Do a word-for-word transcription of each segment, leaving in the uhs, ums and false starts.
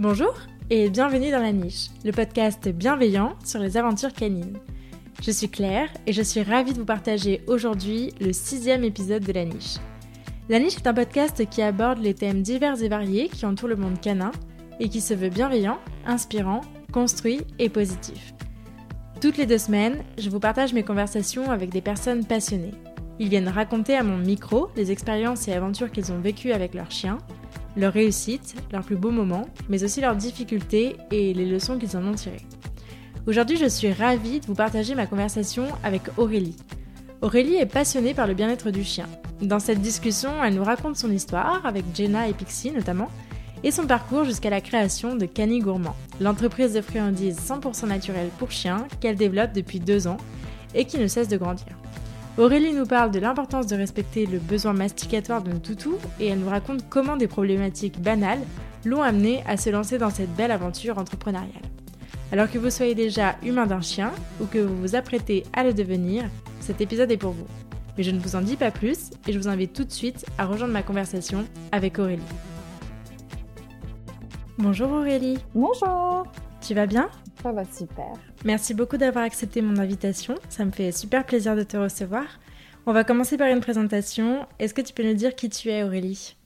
Bonjour et bienvenue dans La Niche, le podcast bienveillant sur les aventures canines. Je suis Claire et je suis ravie de vous partager aujourd'hui le sixième épisode de La Niche. La Niche est un podcast qui aborde les thèmes divers et variés qui entourent le monde canin et qui se veut bienveillant, inspirant, construit et positif. Toutes les deux semaines, je vous partage mes conversations avec des personnes passionnées. Ils viennent raconter à mon micro les expériences et aventures qu'ils ont vécues avec leurs chiens, leurs réussites, leurs plus beaux moments, mais aussi leurs difficultés et les leçons qu'ils en ont tirées. Aujourd'hui, je suis ravie de vous partager ma conversation avec Aurélie. Aurélie est passionnée par le bien-être du chien. Dans cette discussion, elle nous raconte son histoire, avec Jenna et Pixie notamment, et son parcours jusqu'à la création de Canigourmand, l'entreprise de friandises cent pour cent naturelles pour chiens qu'elle développe depuis deux ans et qui ne cesse de grandir. Aurélie nous parle de l'importance de respecter le besoin masticatoire de nos toutous et elle nous raconte comment des problématiques banales l'ont amenée à se lancer dans cette belle aventure entrepreneuriale. Alors que vous soyez déjà humain d'un chien ou que vous vous apprêtez à le devenir, cet épisode est pour vous. Mais je ne vous en dis pas plus et je vous invite tout de suite à rejoindre ma conversation avec Aurélie. Bonjour Aurélie. Bonjour. Tu vas bien ? Ça va super. Merci beaucoup d'avoir accepté mon invitation. Ça me fait super plaisir de te recevoir. On va commencer par une présentation. Est-ce que tu peux nous dire qui tu es, Aurélie ?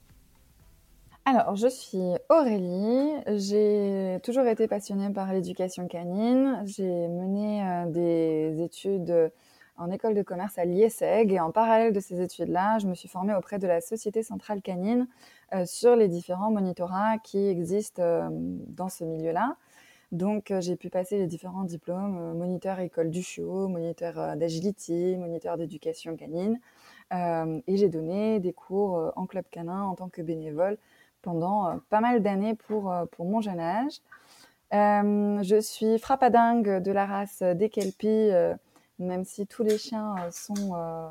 Alors, je suis Aurélie. J'ai toujours été passionnée par l'éducation canine. J'ai mené euh, des études en école de commerce à l'I E S E G. Et en parallèle de ces études-là, je me suis formée auprès de la Société Centrale Canine euh, sur les différents monitorats qui existent euh, dans ce milieu-là. Donc, euh, j'ai pu passer les différents diplômes, euh, moniteur école du chiot, moniteur euh, d'agility, moniteur d'éducation canine. Euh, et j'ai donné des cours euh, en club canin en tant que bénévole pendant euh, pas mal d'années pour, euh, pour mon jeune âge. Euh, je suis frappadingue de la race des Kelpie, euh, même si tous les chiens euh, sont, euh,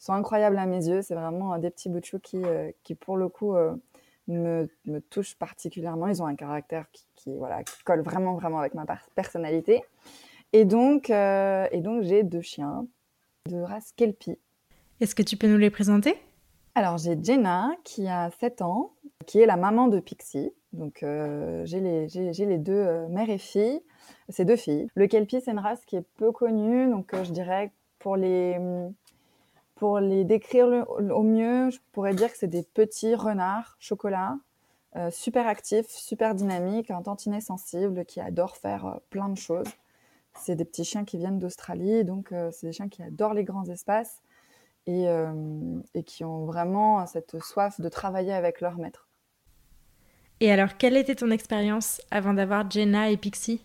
sont incroyables à mes yeux. C'est vraiment euh, des petits bouts de chou qui, euh, qui, pour le coup... Euh, Me, me touchent particulièrement. Ils ont un caractère qui, qui, voilà, qui colle vraiment, vraiment avec ma personnalité. Et donc, euh, et donc j'ai deux chiens de race Kelpie. Est-ce que tu peux nous les présenter ? Alors, j'ai Jenna, qui a sept ans, qui est la maman de Pixie. Donc, euh, j'ai, les, j'ai, j'ai les deux, euh, mère et fille. C'est deux filles. Le Kelpie, c'est une race qui est peu connue. Donc, euh, je dirais, pour les... Pour les décrire au mieux, je pourrais dire que c'est des petits renards chocolat, euh, super actifs, super dynamiques, un tantinet sensible qui adore faire euh, plein de choses. C'est des petits chiens qui viennent d'Australie, donc euh, c'est des chiens qui adorent les grands espaces et, euh, et qui ont vraiment cette soif de travailler avec leur maître. Et alors, quelle était ton expérience avant d'avoir Jenna et Pixie ?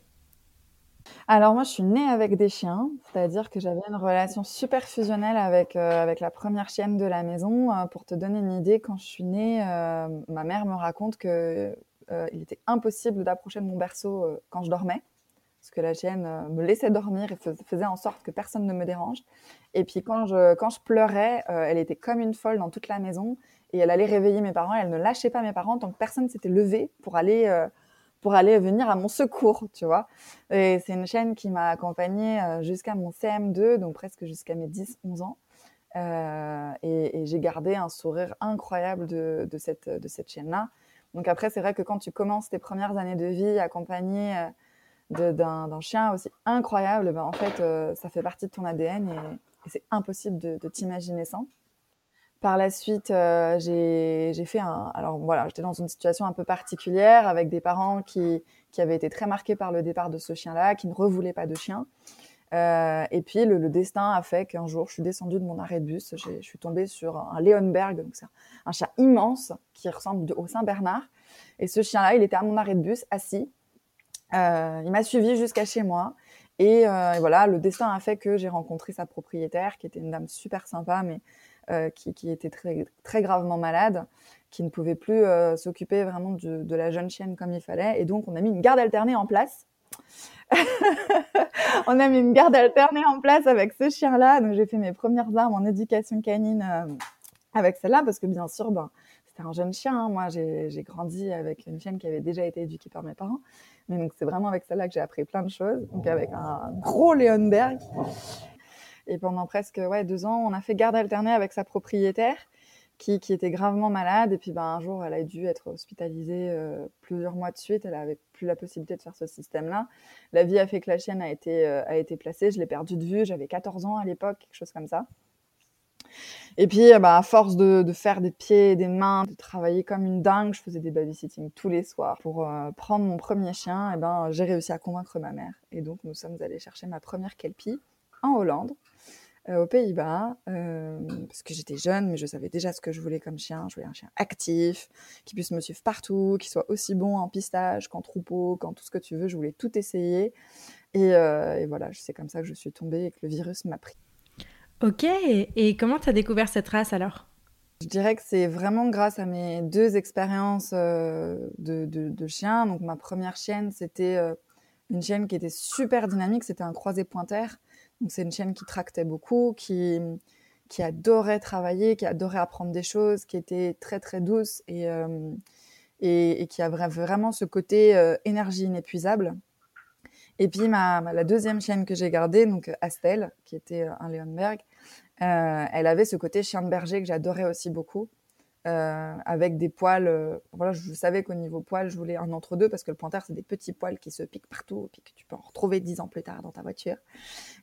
Alors moi, je suis née avec des chiens, c'est-à-dire que j'avais une relation super fusionnelle avec, euh, avec la première chienne de la maison. Euh, pour te donner une idée, quand je suis née, euh, ma mère me raconte qu'il euh, était impossible d'approcher de mon berceau euh, quand je dormais, parce que la chienne euh, me laissait dormir et fais- faisait en sorte que personne ne me dérange. Et puis quand je, quand je pleurais, euh, elle était comme une folle dans toute la maison et elle allait réveiller mes parents. Elle ne lâchait pas mes parents tant que personne ne s'était levé pour aller... Euh, pour aller venir à mon secours, tu vois. Et c'est une chienne qui m'a accompagnée jusqu'à mon C M deux, donc presque jusqu'à mes dix onze ans. Euh, et, et j'ai gardé un sourire incroyable de, de, cette, de cette chienne-là. Donc après, c'est vrai que quand tu commences tes premières années de vie accompagnée de, d'un, d'un chien aussi incroyable, ben en fait, euh, ça fait partie de ton A D N et, et c'est impossible de, de t'imaginer sans. Par la suite, euh, j'ai, j'ai fait un... Alors voilà, j'étais dans une situation un peu particulière avec des parents qui, qui avaient été très marqués par le départ de ce chien-là, qui ne revoulaient pas de chien. Euh, et puis, le, le destin a fait qu'un jour, je suis descendue de mon arrêt de bus. Je suis tombée sur un Leonberg, donc c'est un, un chien immense qui ressemble de, au Saint-Bernard. Et ce chien-là, il était à mon arrêt de bus, assis. Euh, il m'a suivie jusqu'à chez moi. Et, euh, et voilà, le destin a fait que j'ai rencontré sa propriétaire, qui était une dame super sympa, mais... Euh, qui, qui était très, très gravement malade, qui ne pouvait plus euh, s'occuper vraiment du, de la jeune chienne comme il fallait. Et donc, on a mis une garde alternée en place. on a mis une garde alternée en place avec ce chien-là. Donc, j'ai fait mes premières armes en éducation canine euh, avec celle-là, parce que bien sûr, ben, c'était un jeune chien. Hein. Moi, j'ai, j'ai grandi avec une chienne qui avait déjà été éduquée par mes parents. Mais donc, c'est vraiment avec celle-là que j'ai appris plein de choses. Donc, avec un gros Leonberg. Et pendant presque ouais, deux ans, on a fait garde alternée avec sa propriétaire qui, qui était gravement malade. Et puis, ben, un jour, elle a dû être hospitalisée euh, plusieurs mois de suite. Elle n'avait plus la possibilité de faire ce système-là. La vie a fait que la chienne a été, euh, a été placée. Je l'ai perdue de vue. J'avais quatorze ans à l'époque, quelque chose comme ça. Et puis, bah, à force de, de faire des pieds et des mains, de travailler comme une dingue, je faisais des babysitting tous les soirs pour euh, prendre mon premier chien. Et ben, j'ai réussi à convaincre ma mère. Et donc, nous sommes allés chercher ma première Kelpie en Hollande, euh, aux Pays-Bas, euh, parce que j'étais jeune, mais je savais déjà ce que je voulais comme chien. Je voulais un chien actif, qui puisse me suivre partout, qui soit aussi bon en pistage qu'en troupeau, qu'en tout ce que tu veux. Je voulais tout essayer. Et, euh, et voilà, c'est comme ça que je suis tombée et que le virus m'a pris. Ok, et comment tu as découvert cette race alors ? Je dirais que c'est vraiment grâce à mes deux expériences euh, de, de, de chiens. Donc ma première chienne, c'était euh, une chienne qui était super dynamique, c'était un croisé pointer. Donc c'est une chienne qui tractait beaucoup, qui, qui adorait travailler, qui adorait apprendre des choses, qui était très très douce et, euh, et, et qui avait vraiment ce côté euh, énergie inépuisable. Et puis, ma, ma, la deuxième chienne que j'ai gardée, donc Astel, qui était un Leonberg, euh, elle avait ce côté chien de berger que j'adorais aussi beaucoup, euh, avec des poils... Euh, voilà, je savais qu'au niveau poils, je voulais un entre-deux, parce que le pointer, c'est des petits poils qui se piquent partout, et que tu peux en retrouver dix ans plus tard dans ta voiture.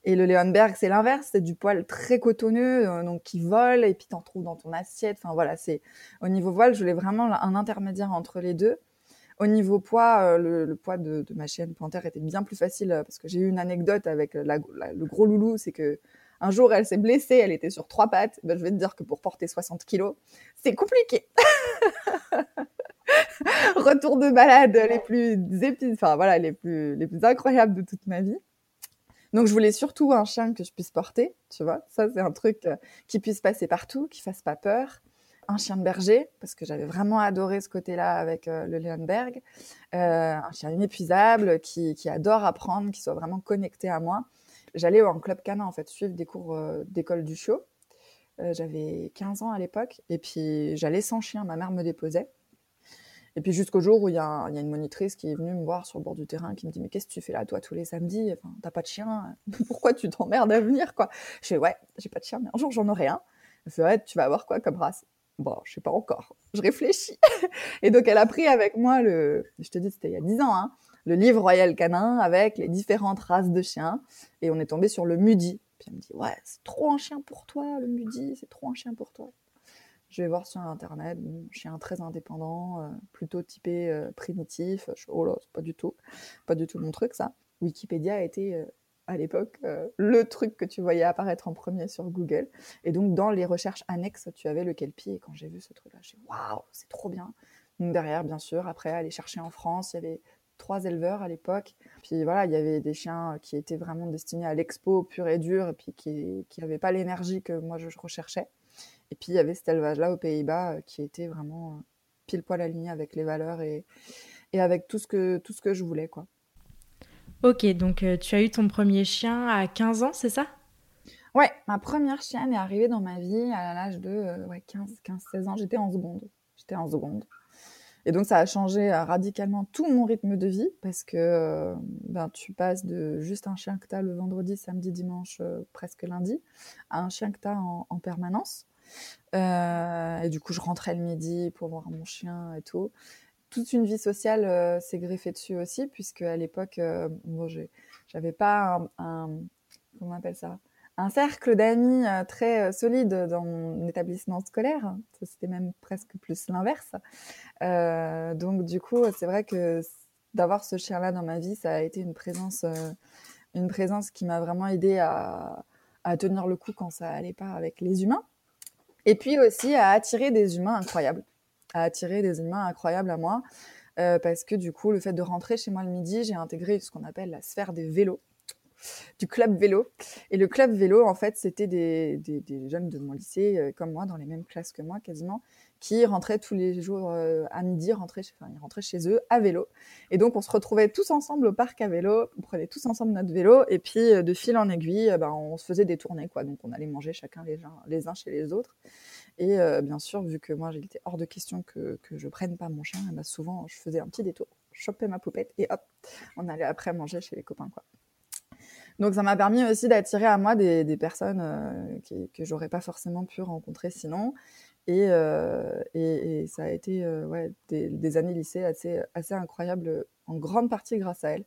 Et le Leonberg, c'est l'inverse, c'est du poil très cotonneux, euh, donc qui vole, et puis t'en trouves dans ton assiette. Enfin, voilà, c'est... Au niveau voile, je voulais vraiment un intermédiaire entre les deux. Au niveau poids, euh, le, le poids de, de ma chienne panthère était bien plus facile euh, parce que j'ai eu une anecdote avec la, la, le gros loulou, c'est que un jour elle s'est blessée, elle était sur trois pattes. Ben, je vais te dire que pour porter soixante kilos, c'est compliqué. Retour de balade les plus épices, enfin voilà, les plus les plus incroyables de toute ma vie. Donc je voulais surtout un chien que je puisse porter, tu vois. Ça c'est un truc euh, qui puisse passer partout, qui fasse pas peur. Un chien de berger, parce que j'avais vraiment adoré ce côté-là avec euh, le Leonberg. Euh, un chien inépuisable, qui, qui adore apprendre, qui soit vraiment connecté à moi. J'allais en club canin, en fait, suivre des cours euh, d'école du chiot. Euh, j'avais quinze ans à l'époque. Et puis, j'allais sans chien. Ma mère me déposait. Et puis, jusqu'au jour où il y, y a une monitrice qui est venue me voir sur le bord du terrain, qui me dit « Mais qu'est-ce que tu fais là, toi, tous les samedis ? Enfin, t'as pas de chien. Pourquoi tu t'emmerdes à venir, quoi ?» Je fais « Ouais, j'ai pas de chien, mais un jour, j'en aurai un. » Elle fait « Ouais, tu vas avoir quoi comme race ?» Bon, je sais pas encore, je réfléchis. Et donc, elle a pris avec moi le, je te dis, c'était il y a dix ans, hein, le livre Royal Canin avec les différentes races de chiens. Et on est tombé sur le Muddy. Puis elle me dit, ouais, c'est trop un chien pour toi, le Muddy, c'est trop un chien pour toi. Je vais voir sur Internet, bon, chien très indépendant, euh, plutôt typé euh, primitif. Je, oh là, c'est pas du tout, pas du tout mon truc, ça. Wikipédia a été... Euh, à l'époque, euh, le truc que tu voyais apparaître en premier sur Google. Et donc, dans les recherches annexes, tu avais le Kelpie. Et quand j'ai vu ce truc-là, j'ai dit « Waouh, c'est trop bien !» Donc derrière, bien sûr, après, aller chercher en France, il y avait trois éleveurs à l'époque. Puis voilà, il y avait des chiens qui étaient vraiment destinés à l'expo pur et dur, et puis qui n'avaient pas l'énergie que moi, je recherchais. Et puis, il y avait cet élevage-là aux Pays-Bas qui était vraiment pile-poil aligné avec les valeurs et, et avec tout ce que, tout ce que je voulais, quoi. Ok, donc euh, tu as eu ton premier chien à quinze ans, c'est ça ? Ouais, ma première chienne est arrivée dans ma vie à l'âge de euh, ouais, quinze, quinze, seize ans. J'étais en seconde. J'étais en seconde. Et donc, ça a changé euh, radicalement tout mon rythme de vie parce que euh, ben, tu passes de juste un chien que tu as le vendredi, samedi, dimanche, euh, presque lundi, à un chien que tu as en, en permanence. Euh, et du coup, je rentrais le midi pour voir mon chien et tout. Toute une vie sociale euh, s'est greffée dessus aussi, puisque à l'époque, euh, bon, j'ai, j'avais pas un, un, comment on appelle ça, un cercle d'amis euh, très euh, solide dans mon établissement scolaire. Ça, c'était même presque plus l'inverse. Euh, donc du coup, c'est vrai que d'avoir ce chien-là dans ma vie, ça a été une présence, euh, une présence qui m'a vraiment aidée à, à tenir le coup quand ça allait pas avec les humains, et puis aussi à attirer des humains incroyables. à attirer des humains incroyables à moi, euh, parce que du coup, le fait de rentrer chez moi le midi, j'ai intégré ce qu'on appelle la sphère des vélos, du club vélo. Et le club vélo, en fait, c'était des, des, des jeunes de mon lycée, euh, comme moi, dans les mêmes classes que moi, quasiment, qui rentraient tous les jours euh, à midi, rentraient chez, enfin, ils rentraient chez eux à vélo. Et donc, on se retrouvait tous ensemble au parc à vélo, on prenait tous ensemble notre vélo, et puis, euh, de fil en aiguille, euh, ben, on se faisait des tournées, quoi. Donc, on allait manger chacun les, gens, les uns chez les autres. Et euh, bien sûr, vu que moi, j'étais hors de question que, que je prenne pas mon chien, et ben, souvent, je faisais un petit détour, je chopais ma poupette, et hop, on allait après manger chez les copains, quoi. Donc, ça m'a permis aussi d'attirer à moi des, des personnes euh, qui, que j'aurais pas forcément pu rencontrer sinon. Et, euh, et, et ça a été euh, ouais, des, des années lycée assez, assez incroyables, en grande partie grâce à elle.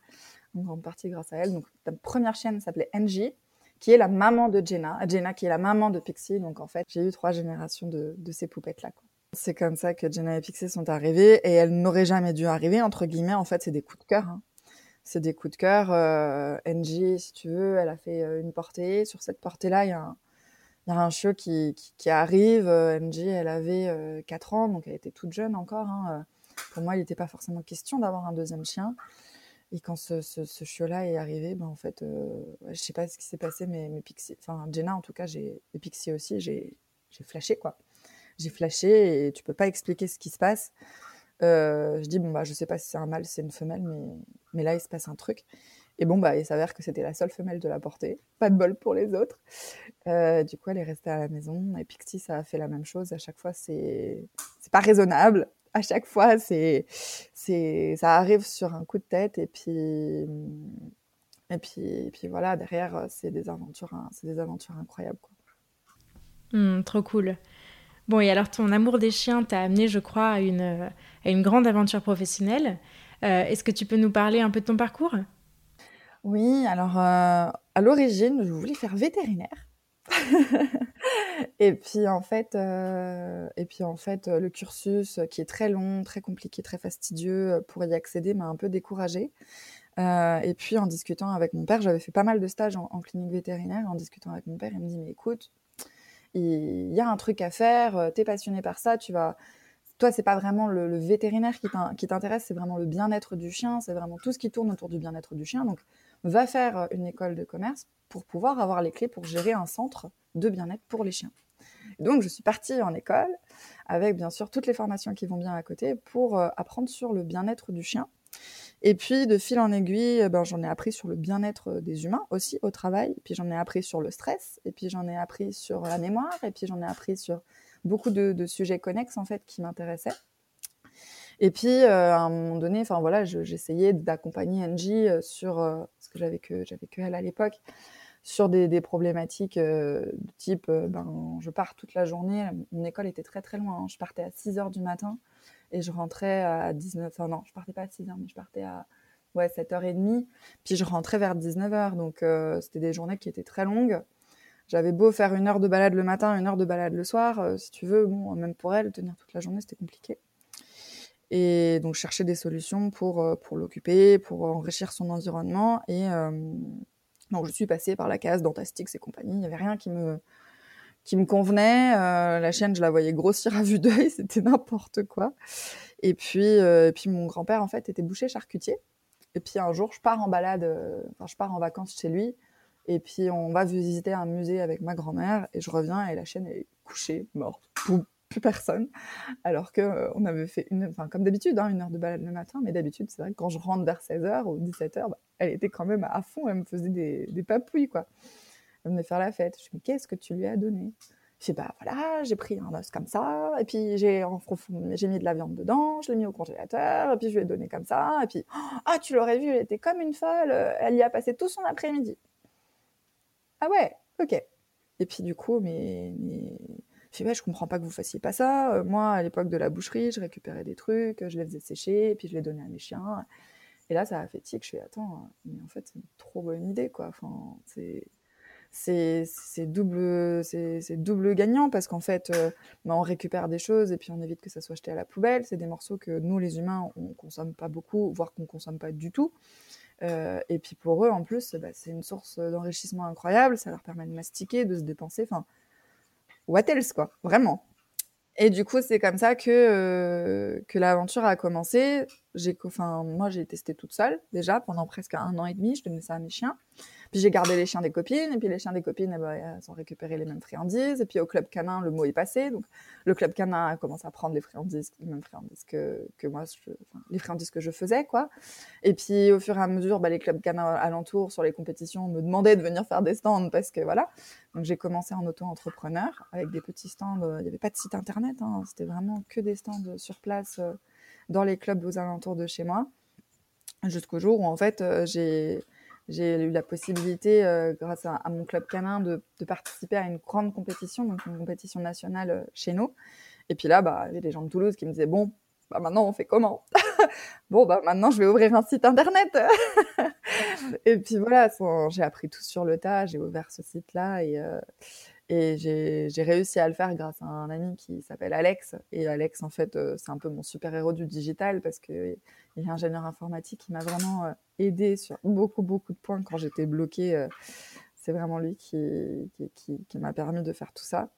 En grande partie grâce à elle. Donc, ta première chienne s'appelait Angie, qui est la maman de Jenna. Jenna, qui est la maman de Pixie. Donc, en fait, j'ai eu trois générations de, de ces poupettes-là, quoi. C'est comme ça que Jenna et Pixie sont arrivées, et elles n'auraient jamais dû arriver, entre guillemets. En fait, c'est des coups de cœur, hein. C'est des coups de cœur. Euh, Angie, si tu veux, elle a fait une portée. Sur cette portée-là, il y a un... Il y a un chiot qui, qui, qui arrive. Angie, elle avait euh, quatre ans, donc elle était toute jeune encore, hein. Pour moi, il n'était pas forcément question d'avoir un deuxième chien. Et quand ce, ce, ce chiot-là est arrivé, ben, en fait, euh, je ne sais pas ce qui s'est passé, mais, mais Pixie, enfin Jenna, en tout cas, j'ai, et Pixie aussi, j'ai, j'ai flashé, quoi. J'ai flashé, et tu ne peux pas expliquer ce qui se passe. Euh, je dis, bon, bah, je ne sais pas si c'est un mâle, si c'est une femelle, mais, mais là, il se passe un truc. Et bon, bah, il s'avère que c'était la seule femelle de la portée. Pas de bol pour les autres. Euh, du coup, elle est restée à la maison. Et Pixie, ça a fait la même chose. À chaque fois, c'est, c'est pas raisonnable. À chaque fois, c'est, c'est, ça arrive sur un coup de tête. Et puis, et puis, et puis voilà, derrière, c'est des aventures, c'est des aventures incroyables, quoi. Mmh, trop cool. Bon, et alors, ton amour des chiens t'a amené, je crois, à une, à une grande aventure professionnelle. Euh, est-ce que tu peux nous parler un peu de ton parcours ? Oui, alors euh, à l'origine, je voulais faire vétérinaire. et puis en fait, euh, et puis en fait, le cursus qui est très long, très compliqué, très fastidieux pour y accéder m'a un peu découragée. Euh, et puis en discutant avec mon père, j'avais fait pas mal de stages en, en clinique vétérinaire. En discutant avec mon père, il me dit mais écoute, il y a un truc à faire. T'es passionné par ça, tu vas. Toi, c'est pas vraiment le, le vétérinaire qui, qui t'intéresse, c'est vraiment le bien-être du chien, c'est vraiment tout ce qui tourne autour du bien-être du chien. Donc, va faire une école de commerce pour pouvoir avoir les clés pour gérer un centre de bien-être pour les chiens. Donc, je suis partie en école avec, bien sûr, toutes les formations qui vont bien à côté pour euh, apprendre sur le bien-être du chien. Et puis, de fil en aiguille, ben, j'en ai appris sur le bien-être des humains aussi au travail. Et puis, j'en ai appris sur le stress. Et puis, j'en ai appris sur la mémoire. Et puis, j'en ai appris sur... beaucoup de, de sujets connexes en fait qui m'intéressaient. Et puis euh, à un moment donné, enfin voilà, je, j'essayais d'accompagner Angie sur euh, parce que j'avais que j'avais que elle à l'époque sur des, des problématiques euh, de type euh, ben je pars toute la journée, mon école était très très loin, hein. Je partais à six heures du matin et je rentrais à dix-neuf heures, enfin non, je partais pas à six heures mais je partais à ouais, sept heures trente, puis je rentrais vers dix-neuf heures, donc euh, c'était des journées qui étaient très longues. J'avais beau faire une heure de balade le matin, une heure de balade le soir, euh, si tu veux, bon, même pour elle, tenir toute la journée, c'était compliqué. Et donc, je cherchais des solutions pour, euh, pour l'occuper, pour enrichir son environnement. Et euh, donc, je suis passée par la case Dentastix et compagnie. Il n'y avait rien qui me, qui me convenait. Euh, la chienne, je la voyais grossir à vue d'œil, c'était n'importe quoi. Et puis, euh, et puis mon grand-père, en fait, était boucher charcutier. Et puis, un jour, je pars en balade, euh, enfin, je pars en vacances chez lui. Et puis, on va visiter un musée avec ma grand-mère. Et je reviens et la chienne est couchée, morte. Boum, plus personne. Alors qu'on euh, avait fait, une, enfin, comme d'habitude, hein, une heure de balade le matin. Mais d'habitude, c'est vrai que quand je rentre vers seize heures ou dix-sept heures, bah, elle était quand même à fond. Elle me faisait des, des papouilles, quoi. Elle venait faire la fête. Je me dis, mais qu'est-ce que tu lui as donné ? Je dis, bah voilà, j'ai pris un os comme ça. Et puis, j'ai, en profond, j'ai mis de la viande dedans. Je l'ai mis au congélateur. Et puis, je lui ai donné comme ça. Et puis, ah, oh, tu l'aurais vu, elle était comme une folle. Elle y a passé tout son après-midi. Ah ouais, ok. Et puis du coup, mais, mais... je dis, bah, je comprends pas que vous fassiez pas ça. Euh, moi, à l'époque de la boucherie, je récupérais des trucs, je les faisais sécher, et puis je les donnais à mes chiens. Et là, ça a fait tic. Je fais, attends, mais en fait, c'est une trop bonne idée, quoi. Enfin, c'est, c'est, c'est double, c'est, c'est double gagnant parce qu'en fait, euh, bah, on récupère des choses et puis on évite que ça soit jeté à la poubelle. C'est des morceaux que nous, les humains, on consomme pas beaucoup, voire qu'on consomme pas du tout. Euh, et puis pour eux en plus bah, c'est une source d'enrichissement incroyable, ça leur permet de mastiquer, de se dépenser, enfin what else quoi, vraiment. Et du coup c'est comme ça que, euh, que l'aventure a commencé. J'ai, moi j'ai testé toute seule déjà pendant presque un an et demi, je donnais ça à mes chiens, puis j'ai gardé les chiens des copines, et puis les chiens des copines eh ben, elles ont récupéré les mêmes friandises, et puis au club canin le mot est passé, donc le club canin a commencé à prendre les friandises, les mêmes friandises que, que moi, je, les friandises que je faisais quoi. Et puis au fur et à mesure bah, les clubs canins alentours sur les compétitions me demandaient de venir faire des stands parce que voilà, donc j'ai commencé en auto-entrepreneur avec des petits stands, il euh, n'y avait pas de site internet hein, c'était vraiment que des stands sur place euh, dans les clubs aux alentours de chez moi, jusqu'au jour où en fait euh, j'ai, J'ai eu la possibilité, euh, grâce à, à mon club canin, de, de participer à une grande compétition, donc une compétition nationale euh, chez nous. Et puis là, bah, j'ai des gens de Toulouse qui me disaient « Bon, bah maintenant, on fait comment ?» Bon, bah maintenant, je vais ouvrir un site internet. Et puis voilà, son, j'ai appris tout sur le tas, j'ai ouvert ce site-là et, euh, et j'ai, j'ai réussi à le faire grâce à un ami qui s'appelle Alex. Et Alex, en fait, euh, c'est un peu mon super-héros du digital parce qu'il euh, est ingénieur informatique. Il m'a vraiment euh, aidée sur beaucoup, beaucoup de points quand j'étais bloquée. Euh, c'est vraiment lui qui, qui, qui, qui m'a permis de faire tout ça.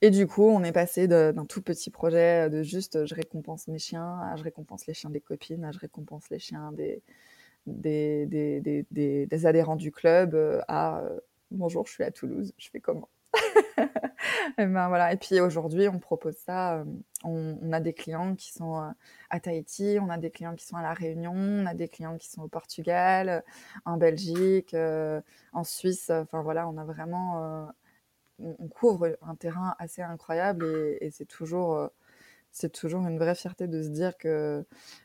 Et du coup, on est passé de, d'un tout petit projet de juste je récompense mes chiens, à je récompense les chiens des copines, à je récompense les chiens des, des, des, des, des, des adhérents du club, à euh, bonjour, je suis à Toulouse, je fais comment? Et, ben voilà. Et puis aujourd'hui, on propose ça. On, on a des clients qui sont à Tahiti, on a des clients qui sont à La Réunion, on a des clients qui sont au Portugal, en Belgique, euh, en Suisse. Enfin voilà, on a vraiment. Euh, on couvre un terrain assez incroyable et, et c'est, toujours, c'est toujours une vraie fierté de se dire que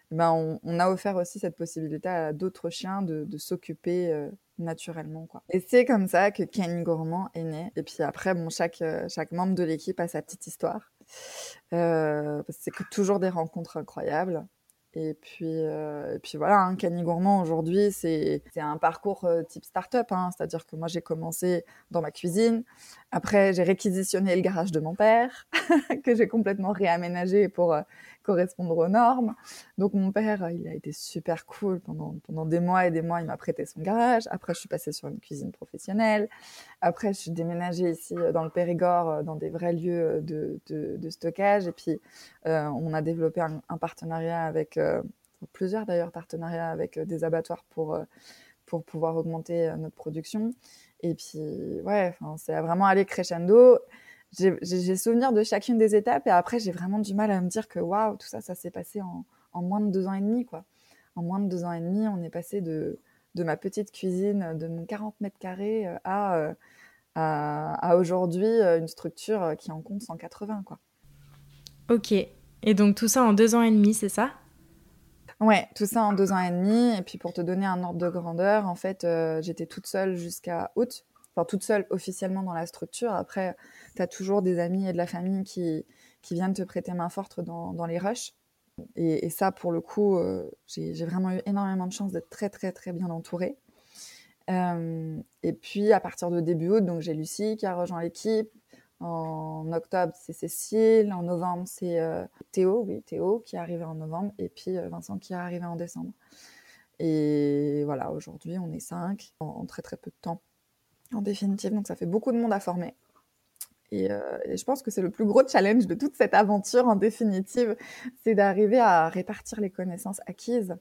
ben on, on a offert aussi cette possibilité à d'autres chiens de, de s'occuper euh, naturellement, quoi. Et c'est comme ça que Canigourmand est né. Et puis après, bon, chaque, chaque membre de l'équipe a sa petite histoire. Euh, c'est que toujours des rencontres incroyables. Et puis, euh, et puis voilà, hein, Canigourmand aujourd'hui, c'est, c'est un parcours euh, type start-up. Hein, c'est-à-dire que moi, j'ai commencé dans ma cuisine. Après, j'ai réquisitionné le garage de mon père, que j'ai complètement réaménagé pour euh, correspondre aux normes. Donc, mon père, il a été super cool. Pendant, pendant des mois et des mois, il m'a prêté son garage. Après, je suis passée sur une cuisine professionnelle. Après, je suis déménagée ici, dans le Périgord, dans des vrais lieux de, de, de stockage. Et puis, euh, on a développé un, un partenariat avec... Euh, plusieurs d'ailleurs partenariats avec des abattoirs pour, pour pouvoir augmenter notre production. Et puis, ouais, c'est vraiment allé crescendo. J'ai, j'ai souvenir de chacune des étapes et après, j'ai vraiment du mal à me dire que waouh, tout ça, ça s'est passé en, en moins de deux ans et demi, quoi. En moins de deux ans et demi, on est passé de, de ma petite cuisine, de mon quarante mètres carrés à, à, à aujourd'hui une structure qui en compte cent quatre-vingts, quoi. Ok. Et donc, tout ça en deux ans et demi, c'est ça ? Ouais, tout ça en deux ans et demi. Et puis pour te donner un ordre de grandeur, en fait, euh, j'étais toute seule jusqu'à août. Enfin, toute seule officiellement dans la structure. Après, t'as toujours des amis et de la famille qui, qui viennent te prêter main forte dans, dans les rushs. Et, et ça, pour le coup, euh, j'ai, j'ai vraiment eu énormément de chance d'être très, très, très bien entourée. Euh, et puis, à partir de début août, donc j'ai Lucie qui a rejoint l'équipe. En octobre, c'est Cécile. En novembre, c'est euh, Théo, oui, Théo qui est arrivé en novembre. Et puis euh, Vincent qui est arrivé en décembre. Et voilà, aujourd'hui, on est cinq en, en très très peu de temps, en définitive. Donc ça fait beaucoup de monde à former. Et, euh, et je pense que c'est le plus gros challenge de toute cette aventure, en définitive. C'est d'arriver à répartir les connaissances acquises.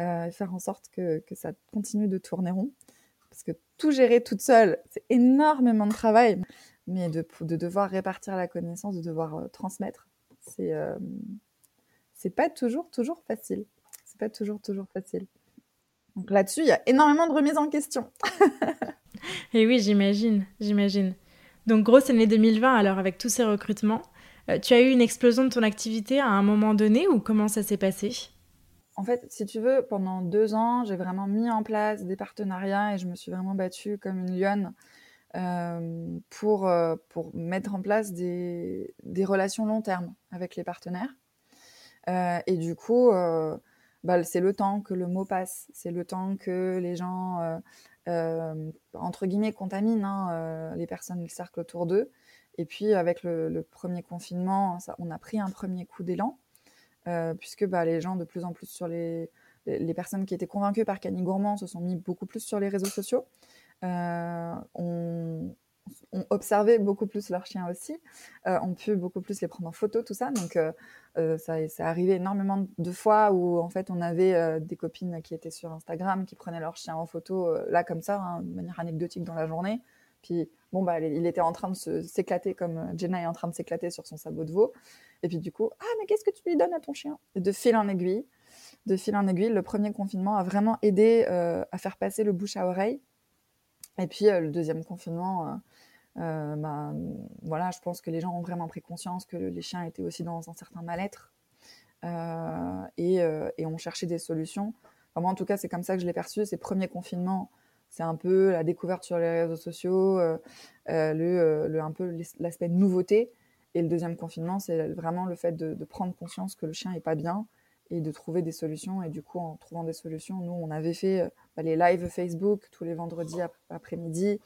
Euh, et faire en sorte que, que ça continue de tourner rond. Parce que tout gérer toute seule, c'est énormément de travail. Mais de, de devoir répartir la connaissance, de devoir euh, transmettre, c'est, euh, c'est pas toujours, toujours facile. C'est pas toujours, toujours facile. Donc là-dessus, il y a énormément de remises en question. Et oui, j'imagine, j'imagine. Donc grosse année deux mille vingt, alors avec tous ces recrutements, euh, tu as eu une explosion de ton activité à un moment donné ou comment ça s'est passé ? En fait, si tu veux, pendant deux ans, j'ai vraiment mis en place des partenariats et je me suis vraiment battue comme une lionne. Euh, pour, euh, pour mettre en place des, des relations long terme avec les partenaires. Euh, et du coup, euh, bah, c'est le temps que le mot passe, c'est le temps que les gens, euh, euh, entre guillemets, contaminent hein, euh, les personnes qui cerclent autour d'eux. Et puis, avec le, le premier confinement, ça, on a pris un premier coup d'élan, euh, puisque bah, les gens, de plus en plus sur les... Les personnes qui étaient convaincues par Canigourmand se sont mis beaucoup plus sur les réseaux sociaux. Euh, on, on observait beaucoup plus leurs chiens aussi, euh, on put beaucoup plus les prendre en photo, tout ça. Donc euh, ça, ça arrivait énormément de fois où en fait on avait euh, des copines qui étaient sur Instagram qui prenaient leurs chiens en photo euh, là comme ça, hein, de manière anecdotique dans la journée. Puis bon bah il était en train de se, s'éclater comme Jenna est en train de s'éclater sur son sabot de veau. Et puis du coup ah mais qu'est-ce que tu lui donnes à ton chien ? Et de fil en aiguille, de fil en aiguille, le premier confinement a vraiment aidé euh, à faire passer le bouche à oreille. Et puis, euh, le deuxième confinement, euh, euh, bah, voilà, je pense que les gens ont vraiment pris conscience que le, les chiens étaient aussi dans un certain mal-être euh, et, euh, et ont cherché des solutions. Enfin, moi, en tout cas, c'est comme ça que je l'ai perçu. Ces premiers confinements, c'est un peu la découverte sur les réseaux sociaux, euh, euh, le, euh, le, un peu l'aspect nouveauté. Et le deuxième confinement, c'est vraiment le fait de, de prendre conscience que le chien n'est pas bien et de trouver des solutions. Et du coup, en trouvant des solutions, nous, on avait fait bah, les lives Facebook tous les vendredis ap- après-midi.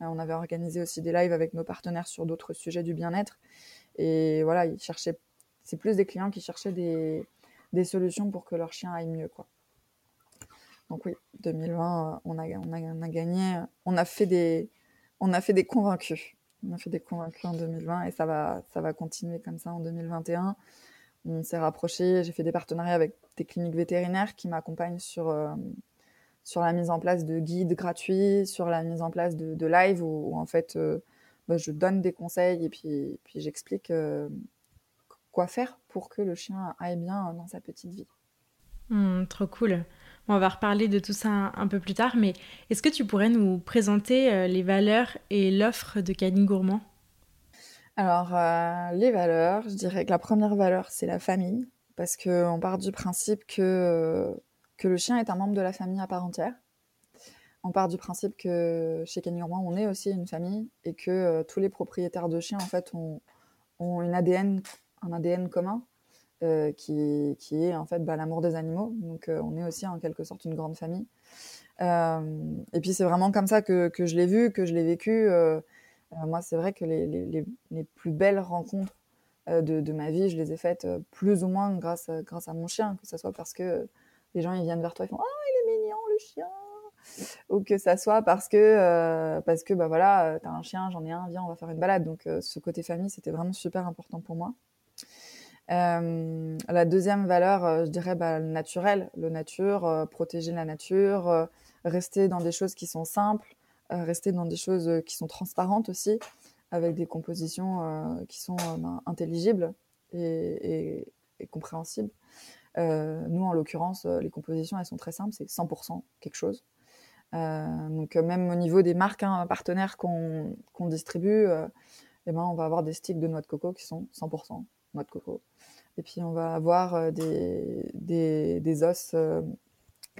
Euh, on avait organisé aussi des lives avec nos partenaires sur d'autres sujets du bien-être. Et voilà, ils cherchaient, c'est plus des clients qui cherchaient des, des solutions pour que leur chien aille mieux, quoi. Donc oui, deux mille vingt, on a, on a, on a gagné, on a fait des, on a fait des convaincus. On a fait des convaincus en deux mille vingt et ça va, ça va continuer comme ça en deux mille vingt et un. On s'est rapprochés, j'ai fait des partenariats avec des cliniques vétérinaires qui m'accompagnent sur, euh, sur la mise en place de guides gratuits, sur la mise en place de, de live où, où en fait euh, bah, je donne des conseils et puis, puis j'explique euh, quoi faire pour que le chien aille bien dans sa petite vie. Mmh, trop cool. Bon, on va reparler de tout ça un, un peu plus tard, mais est-ce que tu pourrais nous présenter euh, les valeurs et l'offre de Canigourmand ? Alors, euh, les valeurs, je dirais que la première valeur, c'est la famille, parce qu'on part du principe que, euh, que le chien est un membre de la famille à part entière. On part du principe que chez Canigourmand, on est aussi une famille et que euh, tous les propriétaires de chiens, en fait, ont, ont une A D N, un A D N commun. Euh, qui, qui est en fait bah, l'amour des animaux, donc euh, on est aussi en quelque sorte une grande famille euh, et puis c'est vraiment comme ça que, que je l'ai vu, que je l'ai vécu euh, euh, moi c'est vrai que les, les, les plus belles rencontres euh, de, de ma vie, je les ai faites euh, plus ou moins grâce, grâce à mon chien, que ça soit parce que les gens ils viennent vers toi, ils font « Ah, il est mignon le chien !» ou que ça soit parce que, euh, parce que bah, voilà, t'as un chien, j'en ai un, viens on va faire une balade, donc euh, ce côté famille c'était vraiment super important pour moi. Euh, la deuxième valeur, euh, je dirais bah, le naturel, le nature, euh, protéger la nature, euh, rester dans des choses qui sont simples, euh, rester dans des choses euh, qui sont transparentes aussi, avec des compositions euh, qui sont euh, bah, intelligibles et, et, et compréhensibles. Euh, nous, en l'occurrence, euh, les compositions, elles sont très simples, c'est cent pour cent quelque chose. Euh, donc euh, même au niveau des marques hein, partenaires qu'on, qu'on distribue, euh, eh ben, on va avoir des sticks de noix de coco qui sont cent pour cent. Noix de coco, et puis on va avoir des, des, des, os, euh,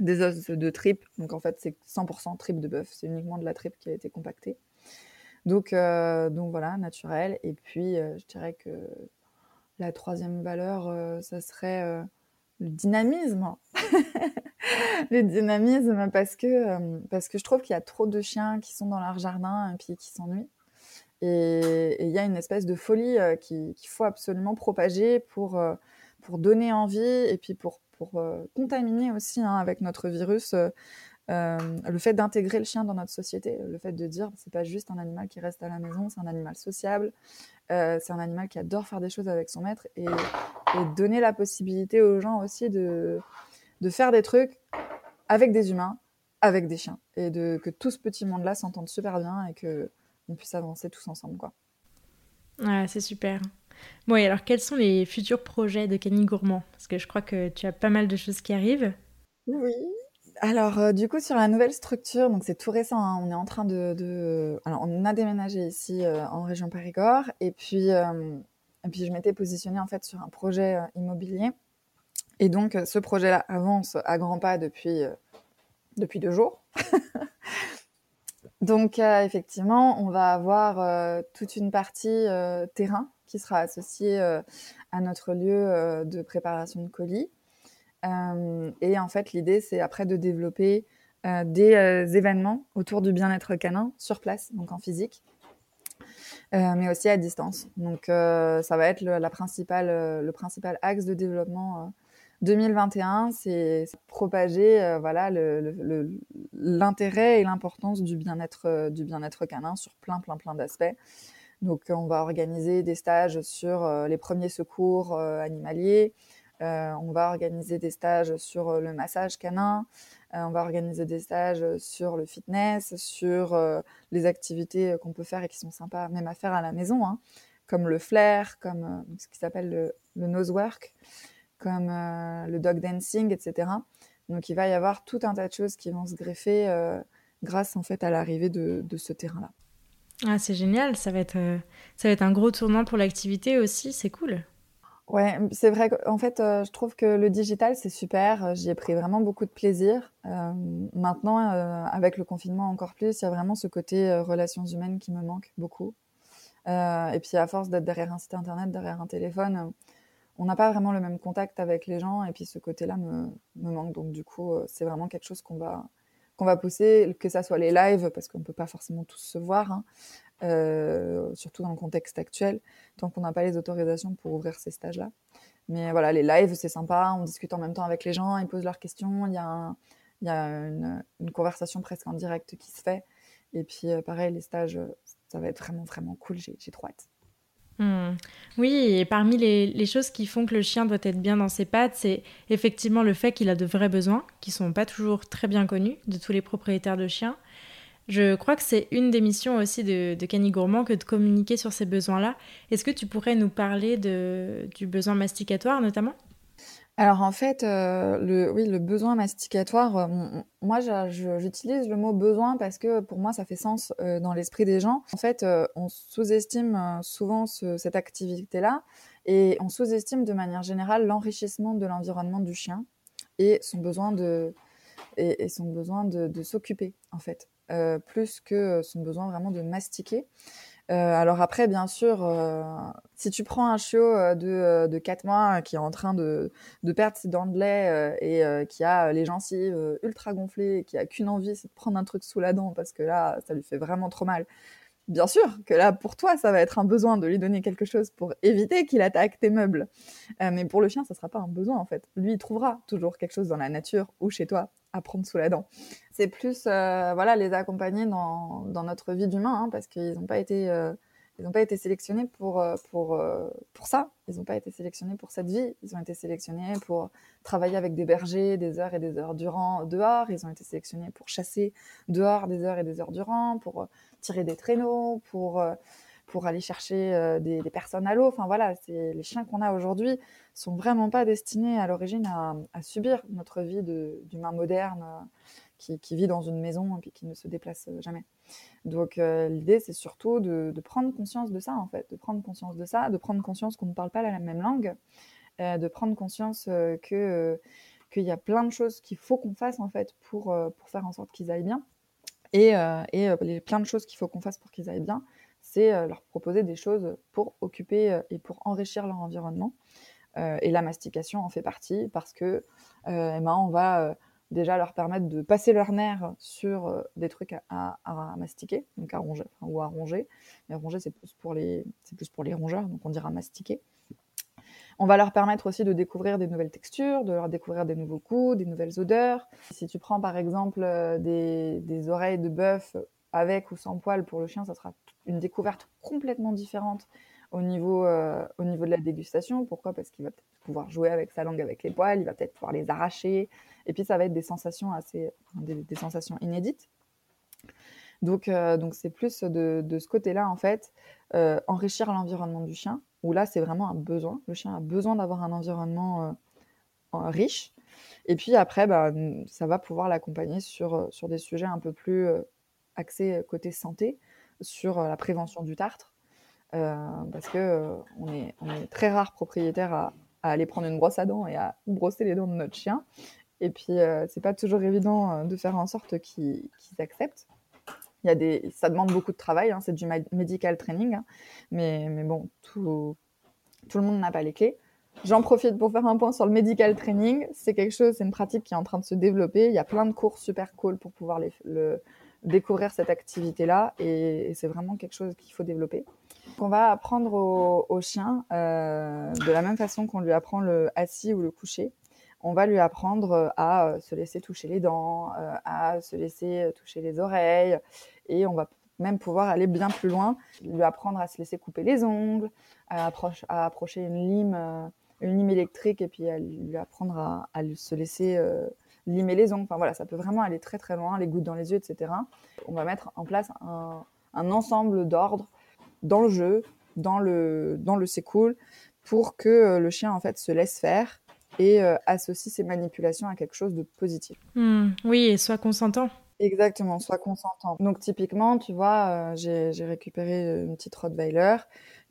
des os de tripe, donc en fait c'est cent pour cent tripe de bœuf, c'est uniquement de la tripe qui a été compactée, donc, euh, donc voilà, naturel, et puis euh, je dirais que la troisième valeur, euh, ça serait euh, le dynamisme, le dynamisme, parce que, euh, parce que je trouve qu'il y a trop de chiens qui sont dans leur jardin et puis qui s'ennuient. Et il y a une espèce de folie euh, qu'il qui faut absolument propager pour, euh, pour donner envie et puis pour, pour euh, contaminer aussi hein, avec notre virus euh, euh, le fait d'intégrer le chien dans notre société, le fait de dire c'est pas juste un animal qui reste à la maison, c'est un animal sociable, euh, c'est un animal qui adore faire des choses avec son maître et, et donner la possibilité aux gens aussi de, de faire des trucs avec des humains, avec des chiens et de, que tout ce petit monde-là s'entende super bien et que on puisse avancer tous ensemble, quoi. Ah, c'est super. Bon, et alors, quels sont les futurs projets de Canigourmand ? Parce que je crois que tu as pas mal de choses qui arrivent. Oui. Alors, euh, du coup, sur la nouvelle structure, donc c'est tout récent, hein, on est en train de, de... Alors, on a déménagé ici, euh, en région Périgord, et puis, euh, et puis je m'étais positionnée, en fait, sur un projet euh, immobilier. Et donc, euh, ce projet-là avance à grands pas depuis, euh, depuis deux jours. Donc, euh, effectivement, on va avoir euh, toute une partie euh, terrain qui sera associée euh, à notre lieu euh, de préparation de colis. Euh, et en fait, l'idée, c'est après de développer euh, des euh, événements autour du bien-être canin sur place, donc en physique, euh, mais aussi à distance. Donc, euh, ça va être le, la principale, euh, le principal axe de développement euh, deux mille vingt et un, c'est, c'est propager euh, voilà, le, le, le, l'intérêt et l'importance du bien-être, euh, du bien-être canin sur plein, plein, plein d'aspects. Donc, on va organiser des stages sur euh, les premiers secours euh, animaliers, euh, on va organiser des stages sur euh, le massage canin, euh, on va organiser des stages sur le fitness, sur euh, les activités qu'on peut faire et qui sont sympas, même à faire à la maison, hein, comme le flair, comme euh, ce qui s'appelle le, le nose work, comme euh, le dog dancing, et cetera. Donc, il va y avoir tout un tas de choses qui vont se greffer euh, grâce, en fait, à l'arrivée de, de ce terrain-là. Ah, c'est génial. Ça va être, euh, ça va être un gros tournant pour l'activité aussi. C'est cool. Ouais, c'est vrai qu'en fait, euh, je trouve que le digital, c'est super. J'y ai pris vraiment beaucoup de plaisir. Euh, maintenant, euh, avec le confinement encore plus, il y a vraiment ce côté euh, relations humaines qui me manque beaucoup. Euh, et puis, à force d'être derrière un site internet, derrière un téléphone, euh, on n'a pas vraiment le même contact avec les gens. Et puis, ce côté-là me, me manque. Donc, du coup, euh, c'est vraiment quelque chose qu'on va, qu'on va pousser, que ça soit les lives, parce qu'on ne peut pas forcément tous se voir, hein. Euh, surtout dans le contexte actuel, tant qu'on n'a pas les autorisations pour ouvrir ces stages-là. Mais voilà, les lives, c'est sympa, on discute en même temps avec les gens, ils posent leurs questions, il y a, un, il y a une, une conversation presque en direct qui se fait. Et puis, pareil, les stages, ça va être vraiment, vraiment cool, j'ai, j'ai trop hâte. Mmh. Oui, et parmi les, les choses qui font que le chien doit être bien dans ses pattes, c'est effectivement le fait qu'il a de vrais besoins, qui ne sont pas toujours très bien connus de tous les propriétaires de chiens. Je crois que c'est une des missions aussi de, de Canigourmand que de communiquer sur ces besoins-là. Est-ce que tu pourrais nous parler de, du besoin masticatoire notamment ? Alors en fait, euh, le, oui, le besoin masticatoire, euh, moi je, j'utilise le mot besoin parce que pour moi ça fait sens euh, dans l'esprit des gens. En fait, euh, on sous-estime souvent ce, cette activité-là et on sous-estime de manière générale l'enrichissement de l'environnement du chien et son besoin de, et, et son besoin de, de s'occuper en fait. Euh, plus que son besoin vraiment de mastiquer. Euh, alors après, bien sûr, euh, si tu prends un chiot de, de quatre mois qui est en train de, de perdre ses dents de lait euh, et euh, qui a les gencives ultra gonflées et qui a qu'une envie, c'est de prendre un truc sous la dent parce que là, ça lui fait vraiment trop mal. Bien sûr que là, pour toi, ça va être un besoin de lui donner quelque chose pour éviter qu'il attaque tes meubles. Euh, mais pour le chien, ça ne sera pas un besoin en fait. Lui, il trouvera toujours quelque chose dans la nature ou chez toi à prendre sous la dent. C'est plus euh, voilà, les accompagner dans, dans notre vie d'humain, hein, parce qu'ils n'ont pas été, euh, ils n'ont pas été sélectionnés pour, pour, pour ça. Ils n'ont pas été sélectionnés pour cette vie. Ils ont été sélectionnés pour travailler avec des bergers des heures et des heures durant dehors. Ils ont été sélectionnés pour chasser dehors des heures et des heures durant, pour tirer des traîneaux, pour, pour aller chercher des, des personnes à l'eau. Enfin voilà, c'est, les chiens qu'on a aujourd'hui sont vraiment pas destinés à l'origine à, à subir notre vie de, d'humain moderne, Qui, qui vit dans une maison et puis qui ne se déplace jamais. Donc euh, l'idée, c'est surtout de, de prendre conscience de ça, en fait, de prendre conscience de ça, de prendre conscience qu'on ne parle pas la même langue, euh, de prendre conscience euh, que, euh, qu'il y a plein de choses qu'il faut qu'on fasse, en fait, pour, euh, pour faire en sorte qu'ils aillent bien. Et, euh, et euh, les plein de choses qu'il faut qu'on fasse pour qu'ils aillent bien, c'est euh, leur proposer des choses pour occuper euh, et pour enrichir leur environnement. Euh, et la mastication en fait partie parce que, euh, eh ben, on va... Euh, déjà leur permettre de passer leur nerf sur des trucs à, à, à mastiquer, donc à ronger, enfin, ou à ronger. Mais ronger, c'est plus, pour les, c'est plus pour les rongeurs, donc on dira mastiquer. On va leur permettre aussi de découvrir des nouvelles textures, de leur découvrir des nouveaux goûts, des nouvelles odeurs. Si tu prends par exemple des, des oreilles de bœuf avec ou sans poils pour le chien, ça sera une découverte complètement différente Au niveau, euh, au niveau de la dégustation. Pourquoi ? Parce qu'il va peut-être pouvoir jouer avec sa langue, avec les poils, il va peut-être pouvoir les arracher. Et puis, ça va être des sensations, assez, des, des sensations inédites. Donc, euh, donc c'est plus de, de ce côté-là, en fait, euh, enrichir l'environnement du chien, où là, c'est vraiment un besoin. Le chien a besoin d'avoir un environnement euh, riche. Et puis après, bah, ça va pouvoir l'accompagner sur, sur des sujets un peu plus euh, axés côté santé, sur la prévention du tartre. Euh, parce qu'on euh, est, on est très rares propriétaires à, à aller prendre une brosse à dents et à brosser les dents de notre chien. Et puis, euh, c'est pas toujours évident de faire en sorte qu'ils, qu'ils acceptent. Il y a des, ça demande beaucoup de travail, hein, c'est du ma- medical training. Hein, mais, mais bon, tout, tout le monde n'a pas les clés. J'en profite pour faire un point sur le medical training. C'est quelque chose, c'est une pratique qui est en train de se développer. Il y a plein de cours super cool pour pouvoir les, le, découvrir cette activité-là. Et, et c'est vraiment quelque chose qu'il faut développer. Qu'on va apprendre au, au chien euh, de la même façon qu'on lui apprend le assis ou le couché. On va lui apprendre à euh, se laisser toucher les dents, euh, à se laisser toucher les oreilles, et on va même pouvoir aller bien plus loin, lui apprendre à se laisser couper les ongles, à, approche, à approcher une lime, euh, une lime électrique, et puis à lui apprendre à, à se laisser euh, limer les ongles. Enfin voilà, ça peut vraiment aller très très loin, les gouttes dans les yeux, et cetera. On va mettre en place un, un ensemble d'ordres dans le jeu, dans le, dans le c'est cool, pour que le chien en fait se laisse faire et euh, associe ses manipulations à quelque chose de positif. Mmh, oui, et soit consentant. Exactement, soit consentant. Donc typiquement, tu vois, euh, j'ai, j'ai récupéré une petite Rottweiler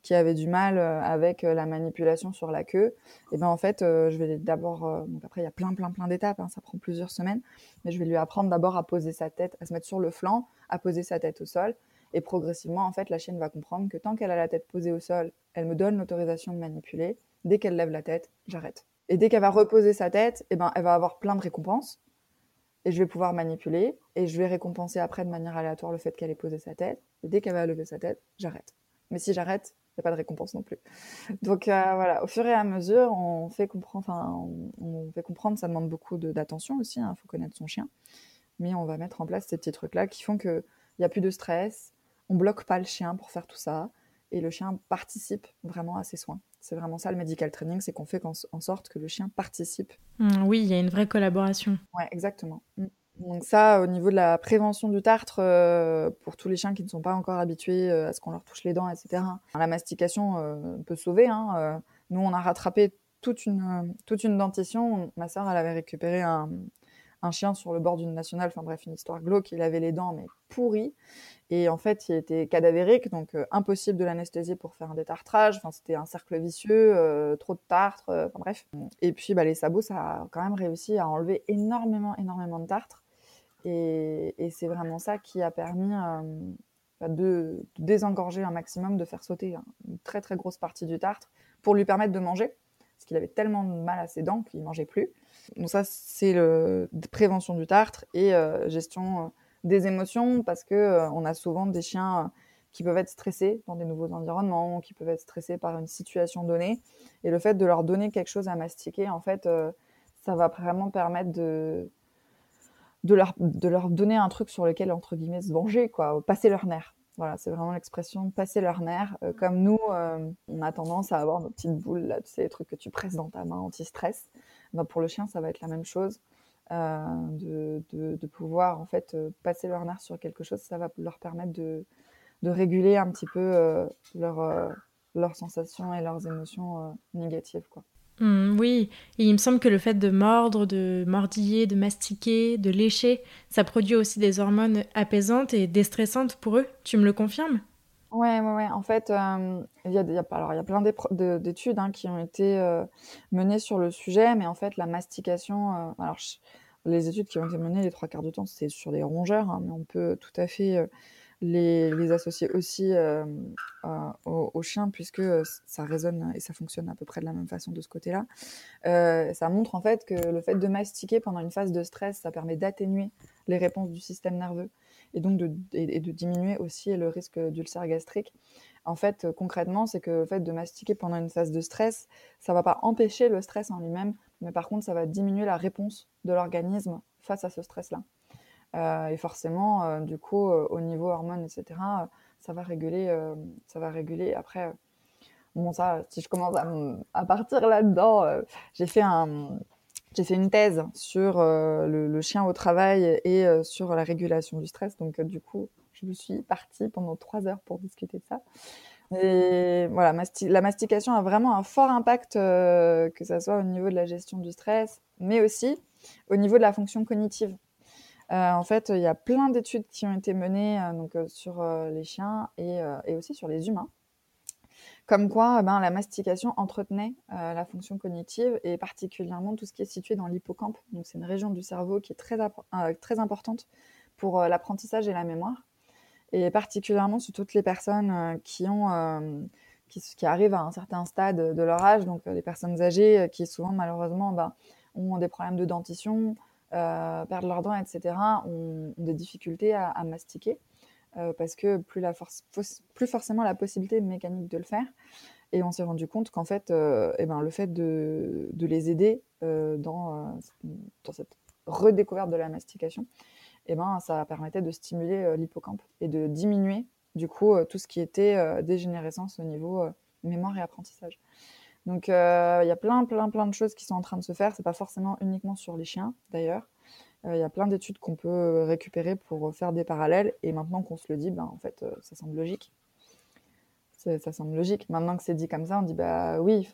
qui avaient du mal avec la manipulation sur la queue, et ben en fait, euh, je vais d'abord... Euh, donc après, il y a plein, plein, plein d'étapes, hein, ça prend plusieurs semaines, mais je vais lui apprendre d'abord à poser sa tête, à se mettre sur le flanc, à poser sa tête au sol, et progressivement, en fait, la chienne va comprendre que tant qu'elle a la tête posée au sol, elle me donne l'autorisation de manipuler. Dès qu'elle lève la tête, j'arrête. Et dès qu'elle va reposer sa tête, et ben, elle va avoir plein de récompenses, et je vais pouvoir manipuler, et je vais récompenser après de manière aléatoire le fait qu'elle ait posé sa tête, et dès qu'elle va lever sa tête, j'arrête. Mais si j'arrête, il n'y a pas de récompense non plus. Donc euh, voilà, au fur et à mesure, on fait comprendre, enfin, on, on fait comprendre, ça demande beaucoup de, d'attention aussi, il hein, faut connaître son chien, mais on va mettre en place ces petits trucs-là qui font qu'il n'y a plus de stress, on ne bloque pas le chien pour faire tout ça, et le chien participe vraiment à ses soins. C'est vraiment ça le medical training, c'est qu'on fait en sorte que le chien participe. Mmh, oui, il y a une vraie collaboration. Oui, exactement. Mmh. Donc ça, au niveau de la prévention du tartre, euh, pour tous les chiens qui ne sont pas encore habitués euh, à ce qu'on leur touche les dents, et cetera. La mastication euh, peut sauver. Hein, euh, nous, on a rattrapé toute une, euh, toute une dentition. Ma sœur, elle avait récupéré un, un chien sur le bord d'une nationale, enfin bref, une histoire glauque, il avait les dents mais pourries. Et en fait, il était cadavérique, donc euh, impossible de l'anesthésier pour faire un détartrage. Enfin, c'était un cercle vicieux, euh, trop de tartre, euh, enfin bref. Et puis, bah, les sabots, ça a quand même réussi à enlever énormément, énormément de tartre. Et, et c'est vraiment ça qui a permis euh, de, de désengorger un maximum, de faire sauter hein, une très, très grosse partie du tartre pour lui permettre de manger. Parce qu'il avait tellement de mal à ses dents qu'il ne mangeait plus. Donc ça, c'est la prévention du tartre et euh, gestion... Euh, des émotions, parce qu'on euh, a souvent des chiens euh, qui peuvent être stressés dans des nouveaux environnements, qui peuvent être stressés par une situation donnée, et le fait de leur donner quelque chose à mastiquer, en fait, euh, ça va vraiment permettre de, de, leur, de leur donner un truc sur lequel, entre guillemets, se venger, quoi, passer leur nerf. Voilà, c'est vraiment l'expression « passer leur nerf euh, ». Comme nous, euh, on a tendance à avoir nos petites boules, là, tu sais, les trucs que tu presses dans ta main anti-stress. Ben, pour le chien, ça va être la même chose. Euh, de, de, de pouvoir en fait euh, passer leur nerf sur quelque chose, ça va leur permettre de, de réguler un petit peu euh, leur, euh, leurs sensations et leurs émotions euh, négatives, quoi. Mmh, oui, et il me semble que le fait de mordre, de mordiller, de mastiquer, de lécher, ça produit aussi des hormones apaisantes et déstressantes pour eux, tu me le confirmes ? Ouais, ouais, ouais. En fait, euh, y a, y a, alors, y a plein d'études hein, qui ont été euh, menées sur le sujet, mais en fait, la mastication... Euh, alors, je, les études qui ont été menées, les trois quarts du temps, c'est sur des rongeurs, hein, mais on peut tout à fait euh, les, les associer aussi euh, euh, aux, aux chiens, puisque ça résonne et ça fonctionne à peu près de la même façon de ce côté-là. Euh, ça montre, en fait, que le fait de mastiquer pendant une phase de stress, ça permet d'atténuer les réponses du système nerveux. Et donc de, et de diminuer aussi le risque d'ulcère gastrique. En fait, concrètement, c'est que le fait de mastiquer pendant une phase de stress, ça ne va pas empêcher le stress en lui-même, mais par contre, ça va diminuer la réponse de l'organisme face à ce stress-là. Euh, et forcément, euh, du coup, euh, au niveau hormones, et cetera, euh, ça va réguler. Euh, ça va réguler. Après, euh, bon, ça, si je commence à, à partir là-dedans, euh, j'ai fait un... J'ai fait une thèse sur euh, le, le chien au travail et euh, sur la régulation du stress. Donc, euh, du coup, je me suis partie pendant trois heures pour discuter de ça. Et voilà, masti- la mastication a vraiment un fort impact, euh, que ce soit au niveau de la gestion du stress, mais aussi au niveau de la fonction cognitive. Euh, en fait, il y a plein d'études qui ont été menées euh, donc, euh, sur euh, les chiens et, euh, et aussi sur les humains. Comme quoi, ben, la mastication entretenait euh, la fonction cognitive et particulièrement tout ce qui est situé dans l'hippocampe. Donc, c'est une région du cerveau qui est très, app- euh, très importante pour euh, l'apprentissage et la mémoire. Et particulièrement sur toutes les personnes euh, qui, ont, euh, qui, qui arrivent à un certain stade de leur âge, donc euh, les personnes âgées euh, qui souvent malheureusement ben, ont des problèmes de dentition, euh, perdent leurs dents, et cetera, ont, ont des difficultés à, à mastiquer. Euh, parce que plus, la force, plus forcément la possibilité mécanique de le faire. Et on s'est rendu compte qu'en fait, euh, eh ben, le fait de, de les aider euh, dans, euh, dans cette redécouverte de la mastication, eh ben, ça permettait de stimuler euh, l'hippocampe et de diminuer du coup euh, tout ce qui était euh, dégénérescence au niveau euh, mémoire et apprentissage. Donc il euh, y a plein, plein, plein de choses qui sont en train de se faire. C'est pas forcément uniquement sur les chiens d'ailleurs. Il euh, y a plein d'études qu'on peut récupérer pour faire des parallèles. Et maintenant qu'on se le dit, ben, en fait, euh, ça semble logique. C'est, ça semble logique. Maintenant que c'est dit comme ça, on dit bah, oui,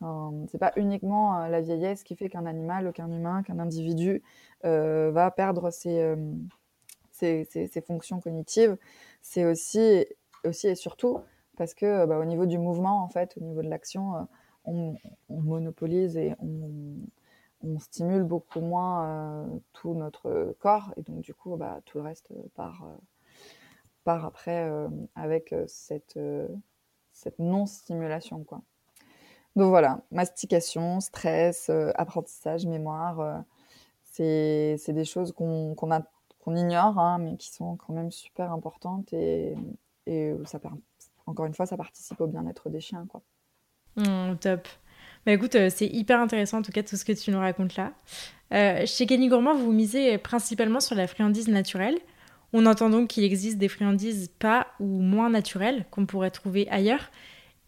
c'est pas uniquement euh, la vieillesse qui fait qu'un animal, qu'un humain, qu'un individu euh, va perdre ses, euh, ses, ses, ses fonctions cognitives. C'est aussi, aussi et surtout parce que bah, au niveau du mouvement, en fait, au niveau de l'action, on, on monopolise et on, on stimule beaucoup moins euh, tout notre corps, et donc du coup, bah, tout le reste part, part après euh, avec cette, euh, cette non-stimulation, quoi. Donc voilà, mastication, stress, euh, apprentissage, mémoire, euh, c'est, c'est des choses qu'on, qu'on, a, qu'on ignore, hein, mais qui sont quand même super importantes. Et, et ça, encore une fois, ça participe au bien-être des chiens, quoi. Mmh, top. Bah écoute, euh, c'est hyper intéressant en tout cas tout ce que tu nous racontes là. Euh, chez Canigourmand, vous misez principalement sur la friandise naturelle. On entend donc qu'il existe des friandises pas ou moins naturelles qu'on pourrait trouver ailleurs.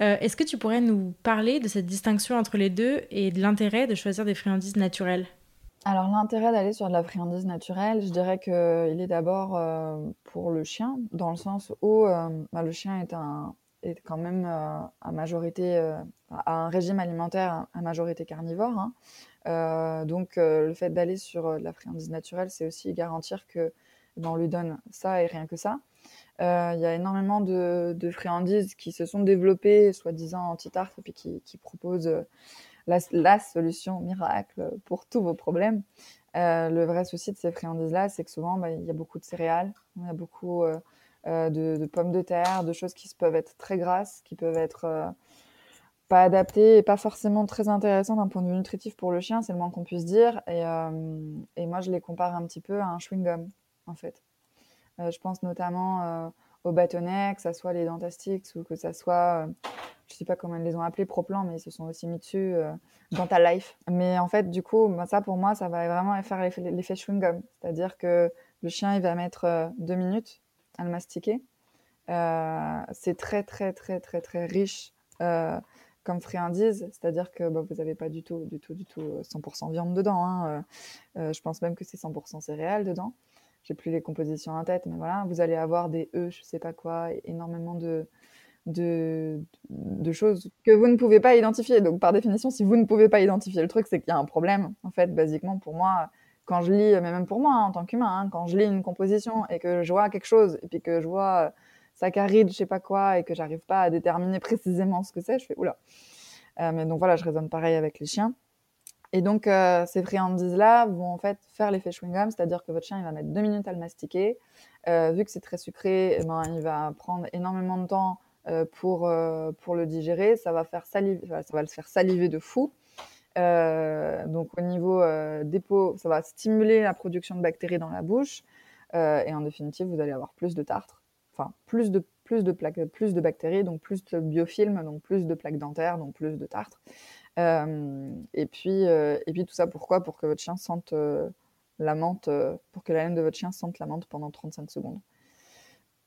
Euh, est-ce que tu pourrais nous parler de cette distinction entre les deux et de l'intérêt de choisir des friandises naturelles ? Alors l'intérêt d'aller sur de la friandise naturelle, je dirais qu'il est d'abord euh, pour le chien, dans le sens où euh, bah, le chien est, un, est quand même euh, à majorité, euh, à un régime alimentaire à majorité carnivore, hein. Euh, donc euh, le fait d'aller sur euh, de la friandise naturelle, c'est aussi garantir que ben, on lui donne ça et rien que ça. Il euh, y a énormément de, de friandises qui se sont développées, soi-disant anti-tartre, et puis qui, qui proposent la, la solution miracle pour tous vos problèmes. Euh, le vrai souci de ces friandises-là, c'est que souvent, bah, y a beaucoup de céréales, il y a beaucoup euh, de, de pommes de terre, de choses qui peuvent être très grasses, qui peuvent être euh, pas adaptées et pas forcément très intéressantes d'un point de vue nutritif pour le chien, c'est le moins qu'on puisse dire. Et, euh, et moi, je les compare un petit peu à un chewing-gum, en fait. Euh, je pense notamment euh, aux bâtonnets, que ça soit les Dentastics ou que ça soit, euh, je sais pas comment ils les ont appelés, Proplan, mais ils se sont aussi mis dessus, euh, Dentalife. Mais en fait, du coup, bah, ça pour moi, ça va vraiment faire l'effet, l'effet chewing-gum. C'est-à-dire que le chien, il va mettre euh, deux minutes à le mastiquer. Euh, c'est très, très, très, très, très riche euh, comme friandise. C'est-à-dire que bah, vous n'avez pas du tout, du tout, du tout cent pour cent viande dedans, hein. Euh, euh, je pense même que c'est cent pour cent céréales dedans. J'ai plus les compositions en tête, mais voilà, vous allez avoir des œufs, je sais pas quoi, énormément de, de, de choses que vous ne pouvez pas identifier. Donc, par définition, si vous ne pouvez pas identifier le truc, c'est qu'il y a un problème. En fait, basiquement, pour moi, quand je lis, mais même pour moi, hein, en tant qu'humain, hein, quand je lis une composition et que je vois quelque chose, et puis que je vois saccharide, je sais pas quoi, et que j'arrive pas à déterminer précisément ce que c'est, je fais oula. Euh, mais donc voilà, je raisonne pareil avec les chiens. Et donc, euh, ces friandises-là vont en fait faire l'effet chewing-gum, c'est-à-dire que votre chien, il va mettre deux minutes à le mastiquer. Euh, vu que c'est très sucré, eh ben, il va prendre énormément de temps euh, pour, euh, pour le digérer. Ça va, faire saliver, ça va le faire saliver de fou. Euh, donc, au niveau euh, des peaux, ça va stimuler la production de bactéries dans la bouche. Euh, et en définitive, vous allez avoir plus de tartre, enfin, plus de plus de plaques, plus de bactéries, donc plus de biofilms, donc plus de plaques dentaires, donc plus de tartre. Euh, et, puis, euh, et puis tout ça, pourquoi ? Pour que votre chien sente euh, la menthe, euh, pour que la laine de votre chien sente la menthe pendant trente-cinq secondes.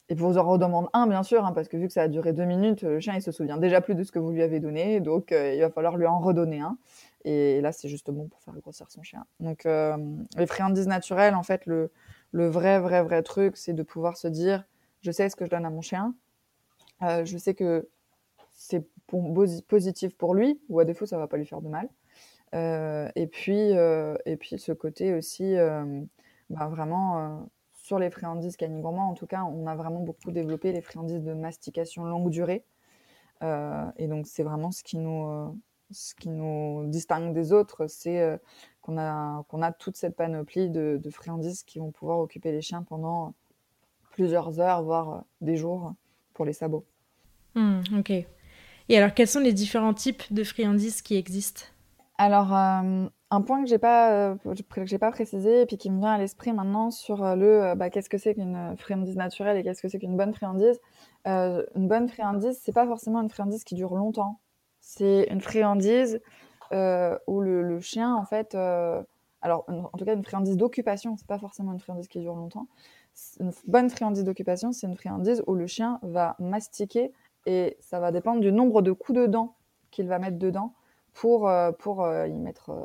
Et vous en redemandez un, bien sûr, hein, parce que vu que ça a duré deux minutes, le chien, il se souvient déjà plus de ce que vous lui avez donné, donc euh, il va falloir lui en redonner un. Et là, c'est juste bon pour faire grossir son chien. Donc, euh, les friandises naturelles, en fait, le, le vrai, vrai, vrai truc, c'est de pouvoir se dire, je sais ce que je donne à mon chien, euh, je sais que c'est positif pour lui, ou à défaut, ça ne va pas lui faire de mal. Euh, et, puis, euh, et puis, ce côté aussi, euh, bah vraiment, euh, sur les friandises Canigourmand, en tout cas, on a vraiment beaucoup développé les friandises de mastication longue durée. Euh, et donc, c'est vraiment ce qui nous, euh, ce qui nous distingue des autres, c'est euh, qu'on a, qu'on a toute cette panoplie de, de friandises qui vont pouvoir occuper les chiens pendant plusieurs heures, voire des jours, pour les sabots. Mmh, ok. Et alors, quels sont les différents types de friandises qui existent ? Alors, euh, un point que je n'ai pas, euh, pas précisé et puis qui me vient à l'esprit maintenant sur le euh, bah, qu'est-ce que c'est qu'une friandise naturelle et qu'est-ce que c'est qu'une bonne friandise. Euh, une bonne friandise, ce n'est pas forcément une friandise qui dure longtemps. C'est une friandise euh, où le, le chien, en fait... Euh, alors, en, en tout cas, une friandise d'occupation, ce n'est pas forcément une friandise qui dure longtemps. Une bonne friandise d'occupation, c'est une friandise où le chien va mastiquer. Et ça va dépendre du nombre de coups de dents qu'il va mettre dedans pour, euh, pour, euh, y mettre, euh,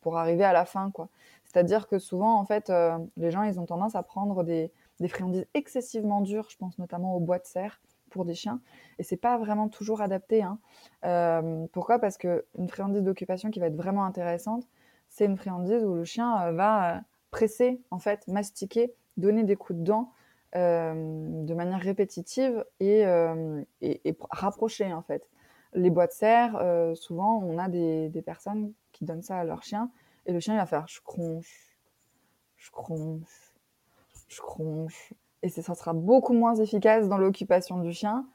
pour arriver à la fin, quoi. C'est-à-dire que souvent, en fait, euh, les gens, ils ont tendance à prendre des, des friandises excessivement dures, je pense notamment aux bois de serre pour des chiens, et c'est pas vraiment toujours adapté, hein. Euh, pourquoi ? Parce qu'une friandise d'occupation qui va être vraiment intéressante, c'est une friandise où le chien euh, va presser, en fait, mastiquer, donner des coups de dents, euh, de manière répétitive et, euh, et, et rapprochée, en fait. Les bois de serre, euh, souvent, on a des, des personnes qui donnent ça à leur chien, et le chien, il va faire « je cronche, je cronche, je cronche ». Et ça sera beaucoup moins efficace dans l'occupation du chien,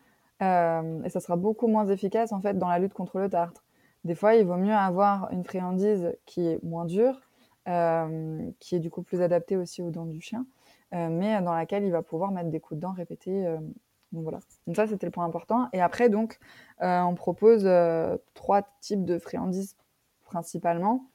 euh, et ça sera beaucoup moins efficace, en fait, dans la lutte contre le tartre. Des fois, il vaut mieux avoir une friandise qui est moins dure, euh, qui est du coup plus adaptée aussi aux dents du chien, euh, mais dans laquelle il va pouvoir mettre des coups de dents répétés. Euh, donc voilà. Donc ça, c'était le point important. Et après, donc, euh, on propose euh, trois types de friandises principalement.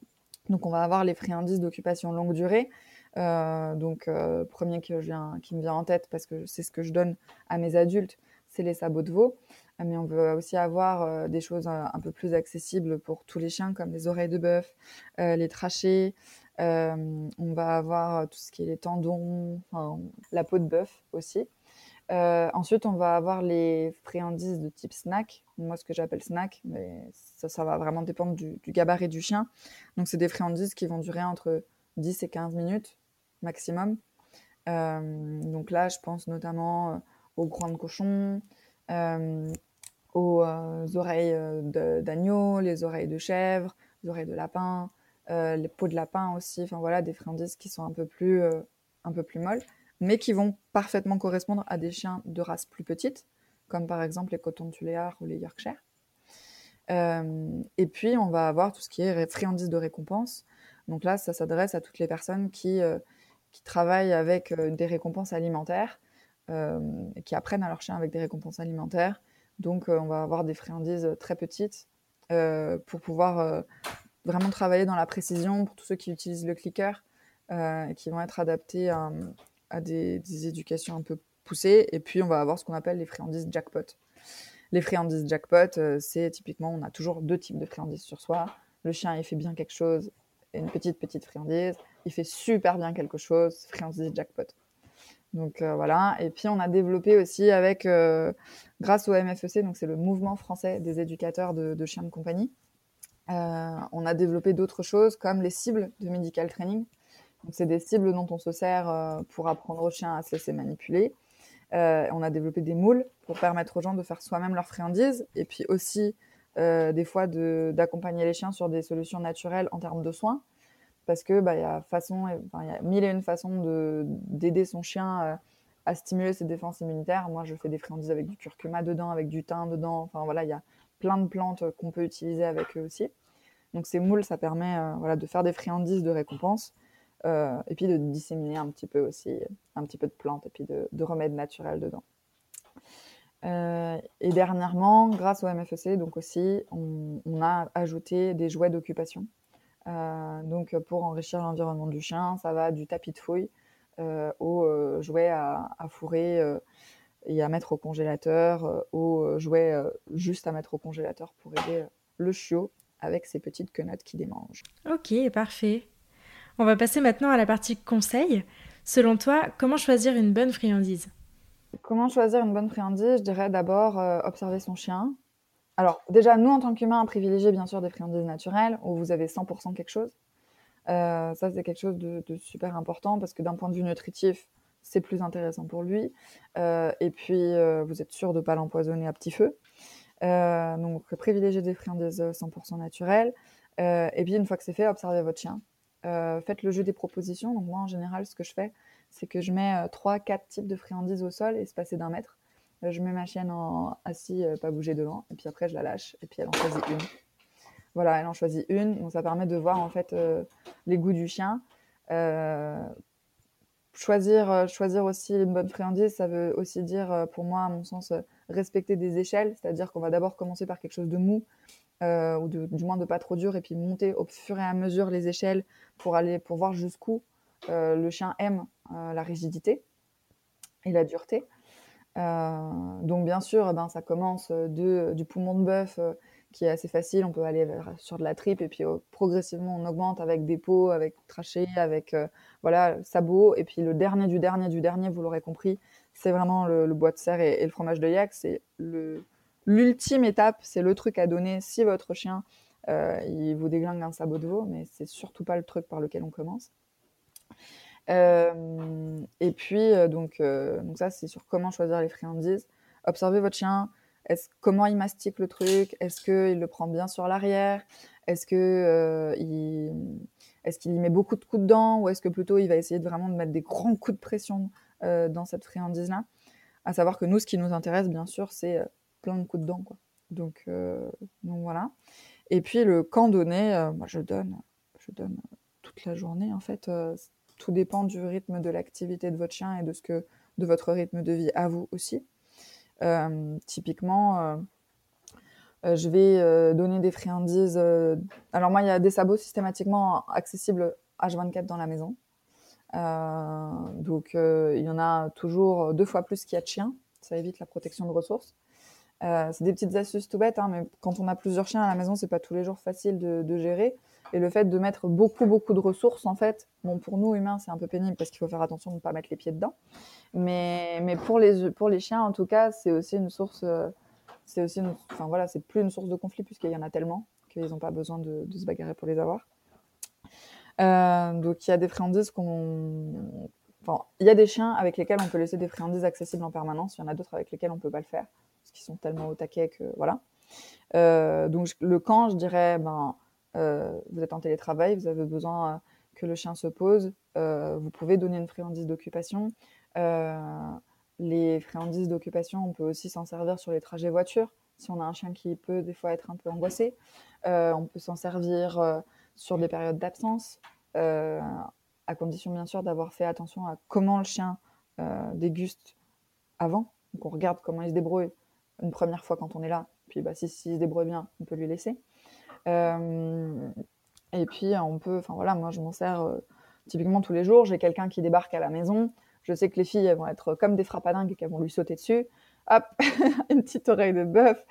Donc on va avoir les friandises d'occupation longue durée. Euh, donc euh, premier que je viens, qui me vient en tête, parce que c'est ce que je donne à mes adultes, c'est les sabots de veau. Mais on veut aussi avoir euh, des choses euh, un peu plus accessibles pour tous les chiens, comme les oreilles de bœuf, euh, les trachées. Euh, on va avoir tout ce qui est les tendons, enfin, la peau de bœuf aussi. Euh, ensuite, on va avoir les friandises de type snack. Moi, ce que j'appelle snack, mais ça, ça va vraiment dépendre du, du gabarit du chien. Donc, c'est des friandises qui vont durer entre dix et quinze minutes maximum. Euh, donc là, je pense notamment aux groins de cochon, euh, aux euh, oreilles de, d'agneau, les oreilles de chèvre, les oreilles de lapin, euh, les peaux de lapin aussi. Enfin voilà, des friandises qui sont un peu plus, euh, un peu plus molles, mais qui vont parfaitement correspondre à des chiens de races plus petites, comme par exemple les coton-tuléards ou les Yorkshire. Euh, et puis, on va avoir tout ce qui est friandises de récompense. Donc là, ça s'adresse à toutes les personnes qui, euh, qui travaillent avec euh, des récompenses alimentaires, euh, et qui apprennent à leur chien avec des récompenses alimentaires. Donc, euh, on va avoir des friandises très petites euh, pour pouvoir euh, vraiment travailler dans la précision pour tous ceux qui utilisent le clicker, euh, et qui vont être adaptés à... à des, des éducations un peu poussées. Et puis, on va avoir ce qu'on appelle les friandises jackpot. Les friandises jackpot, euh, c'est typiquement, on a toujours deux types de friandises sur soi. Le chien, il fait bien quelque chose, et une petite, petite friandise. Il fait super bien quelque chose, friandise jackpot. Donc, euh, voilà. Et puis, on a développé aussi avec, euh, grâce au M F E C, donc c'est le Mouvement Français des Éducateurs de, de Chiens de Compagnie, euh, on a développé d'autres choses comme les cibles de medical training. Donc, c'est des cibles dont on se sert euh, pour apprendre aux chiens à se laisser manipuler. Euh, on a développé des moules pour permettre aux gens de faire soi-même leurs friandises, et puis aussi, euh, des fois, de, d'accompagner les chiens sur des solutions naturelles en termes de soins, parce qu'il bah, y a façon, enfin, y a mille et une façons de, d'aider son chien euh, à stimuler ses défenses immunitaires. Moi, je fais des friandises avec du curcuma dedans, avec du thym dedans. Enfin, voilà, il y a plein de plantes qu'on peut utiliser avec eux aussi. Donc, ces moules, ça permet euh, voilà, de faire des friandises de récompense. Euh, et puis de disséminer un petit peu aussi, un petit peu de plantes et puis de, de remèdes naturels dedans. Euh, et dernièrement, grâce au M F E C, donc aussi, on, on a ajouté des jouets d'occupation. Euh, donc pour enrichir l'environnement du chien, ça va du tapis de fouille euh, aux euh, jouets à, à fourrer euh, et à mettre au congélateur, euh, aux jouets euh, juste à mettre au congélateur pour aider euh, le chiot avec ses petites quenottes qui démangent. Ok, parfait. On va passer maintenant à la partie conseil. Selon toi, comment choisir une bonne friandise ? Comment choisir une bonne friandise ? Je dirais d'abord euh, observer son chien. Alors déjà, nous en tant qu'humains, on privilégie bien sûr des friandises naturelles où vous avez cent pour cent quelque chose. Euh, ça, c'est quelque chose de, de super important parce que d'un point de vue nutritif, c'est plus intéressant pour lui. Euh, et puis, euh, vous êtes sûr de ne pas l'empoisonner à petit feu. Euh, donc, privilégiez des friandises cent pour cent naturelles. Euh, et puis, une fois que c'est fait, observez votre chien. Euh, faites le jeu des propositions. Donc moi, en général, ce que je fais, c'est que je mets trois à quatre types de friandises au sol et espacées d'un mètre. Euh, je mets ma chienne en assise, euh, pas bouger devant, et puis après, je la lâche, et puis elle en choisit une. Voilà, elle en choisit une. Donc ça permet de voir, en fait, euh, les goûts du chien. Euh, choisir, euh, choisir aussi une bonne friandise, ça veut aussi dire, euh, pour moi, à mon sens, euh, respecter des échelles. C'est-à-dire qu'on va d'abord commencer par quelque chose de mou, Euh, ou de, du moins de pas trop dur, et puis monter au fur et à mesure les échelles pour, aller, pour voir jusqu'où euh, le chien aime euh, la rigidité et la dureté. Euh, donc bien sûr, eh ben, ça commence de, du poumon de bœuf euh, qui est assez facile, on peut aller vers, sur de la tripe, et puis euh, progressivement on augmente avec des peaux, avec trachées, avec euh, voilà, sabots, et puis le dernier du dernier du dernier, vous l'aurez compris, c'est vraiment le, le bois de serre et, et le fromage de yak, c'est le... L'ultime étape, c'est le truc à donner si votre chien, euh, il vous déglingue un sabot de veau, mais c'est surtout pas le truc par lequel on commence. Euh, et puis, euh, donc, euh, donc ça, c'est sur comment choisir les friandises. Observez votre chien. Est-ce, comment il mastique le truc? Est-ce qu'il le prend bien sur l'arrière? Est-ce, que, euh, il, est-ce qu'il y met beaucoup de coups dedans? Ou est-ce que plutôt il va essayer de vraiment de mettre des grands coups de pression euh, dans cette friandise-là? À savoir que nous, ce qui nous intéresse, bien sûr, c'est euh, plein de coups dedans, quoi. Donc, euh, donc voilà. Et puis le quand donné, euh, moi je donne, je donne toute la journée en fait. Euh, tout dépend du rythme de l'activité de votre chien et de ce que de votre rythme de vie à vous aussi. Euh, typiquement, euh, euh, je vais euh, donner des friandises. Euh, alors moi, il y a des sabots systématiquement accessibles H vingt-quatre dans la maison. Euh, donc euh, il y en a toujours deux fois plus qu'il y a de chiens. Ça évite la protection de ressources. Euh, c'est des petites astuces tout bêtes, hein, mais quand on a plusieurs chiens à la maison, c'est pas tous les jours facile de, de gérer. Et le fait de mettre beaucoup, beaucoup de ressources, en fait, bon, pour nous, humains, c'est un peu pénible parce qu'il faut faire attention de ne pas mettre les pieds dedans. Mais, mais pour les, pour les chiens, en tout cas, c'est aussi une source... Euh, c'est aussi une, enfin, voilà, c'est plus une source de conflit puisqu'il y en a tellement qu'ils n'ont pas besoin de, de se bagarrer pour les avoir. Euh, donc, il y a des friandises qu'on... Enfin, il y a des chiens avec lesquels on peut laisser des friandises accessibles en permanence. Il y en a d'autres avec lesquels on ne peut pas le faire parce qu'ils sont tellement au taquet que... Voilà. Euh, donc, le camp, je dirais... ben Euh, vous êtes en télétravail, vous avez besoin euh, que le chien se pose, euh, vous pouvez donner une friandise d'occupation. Euh, les friandises d'occupation, on peut aussi s'en servir sur les trajets voiture, si on a un chien qui peut des fois être un peu angoissé. Euh, on peut s'en servir euh, sur des périodes d'absence, euh, à condition bien sûr d'avoir fait attention à comment le chien euh, déguste avant. Donc on regarde comment il se débrouille une première fois quand on est là, puis bah, si, si il se débrouille bien, on peut lui laisser. Euh, et puis on peut, enfin voilà, moi je m'en sers euh, typiquement tous les jours. J'ai quelqu'un qui débarque à la maison, je sais que les filles elles vont être comme des frappadingues et qu'elles vont lui sauter dessus, hop, une petite oreille de bœuf.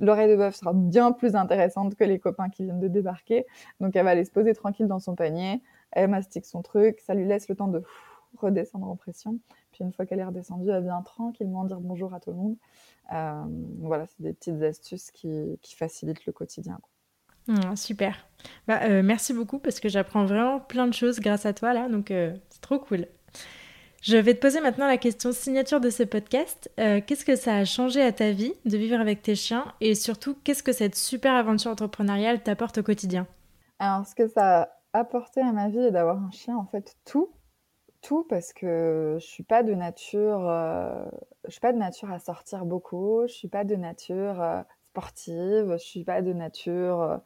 L'oreille de bœuf sera bien plus intéressante que les copains qui viennent de débarquer, donc elle va aller se poser tranquille dans son panier, elle mastique son truc, ça lui laisse le temps de pff, redescendre en pression, puis une fois qu'elle est redescendue, elle vient tranquillement dire bonjour à tout le monde. Euh, voilà, c'est des petites astuces qui, qui facilitent le quotidien, quoi. Mmh, super. Bah, euh, merci beaucoup parce que j'apprends vraiment plein de choses grâce à toi là, donc euh, c'est trop cool. Je vais te poser maintenant la question signature de ce podcast. Euh, qu'est-ce que ça a changé à ta vie de vivre avec tes chiens et surtout qu'est-ce que cette super aventure entrepreneuriale t'apporte au quotidien? Alors ce que ça a apporté à ma vie est d'avoir un chien en fait tout, tout parce que je suis pas de nature, euh, je suis pas de nature à sortir beaucoup, je suis pas de nature. Euh, sportive, je suis pas de nature euh,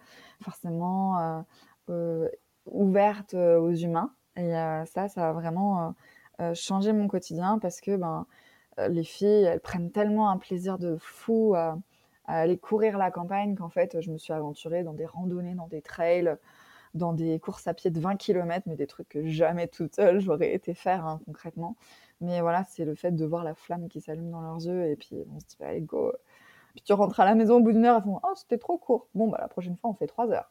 forcément euh, euh, ouverte euh, aux humains et euh, ça, ça a vraiment euh, euh, changé mon quotidien parce que ben, euh, les filles, elles prennent tellement un plaisir de fou à, à aller courir la campagne qu'en fait, je me suis aventurée dans des randonnées, dans des trails, dans des courses à pied de vingt kilomètres, mais des trucs que jamais toute seule j'aurais été faire hein, concrètement. Mais voilà, c'est le fait de voir la flamme qui s'allume dans leurs yeux et puis on se dit bah, « allez, go !» Puis tu rentres à la maison au bout d'une heure, ils font « oh, c'était trop court !» Bon, bah, la prochaine fois, on fait trois heures.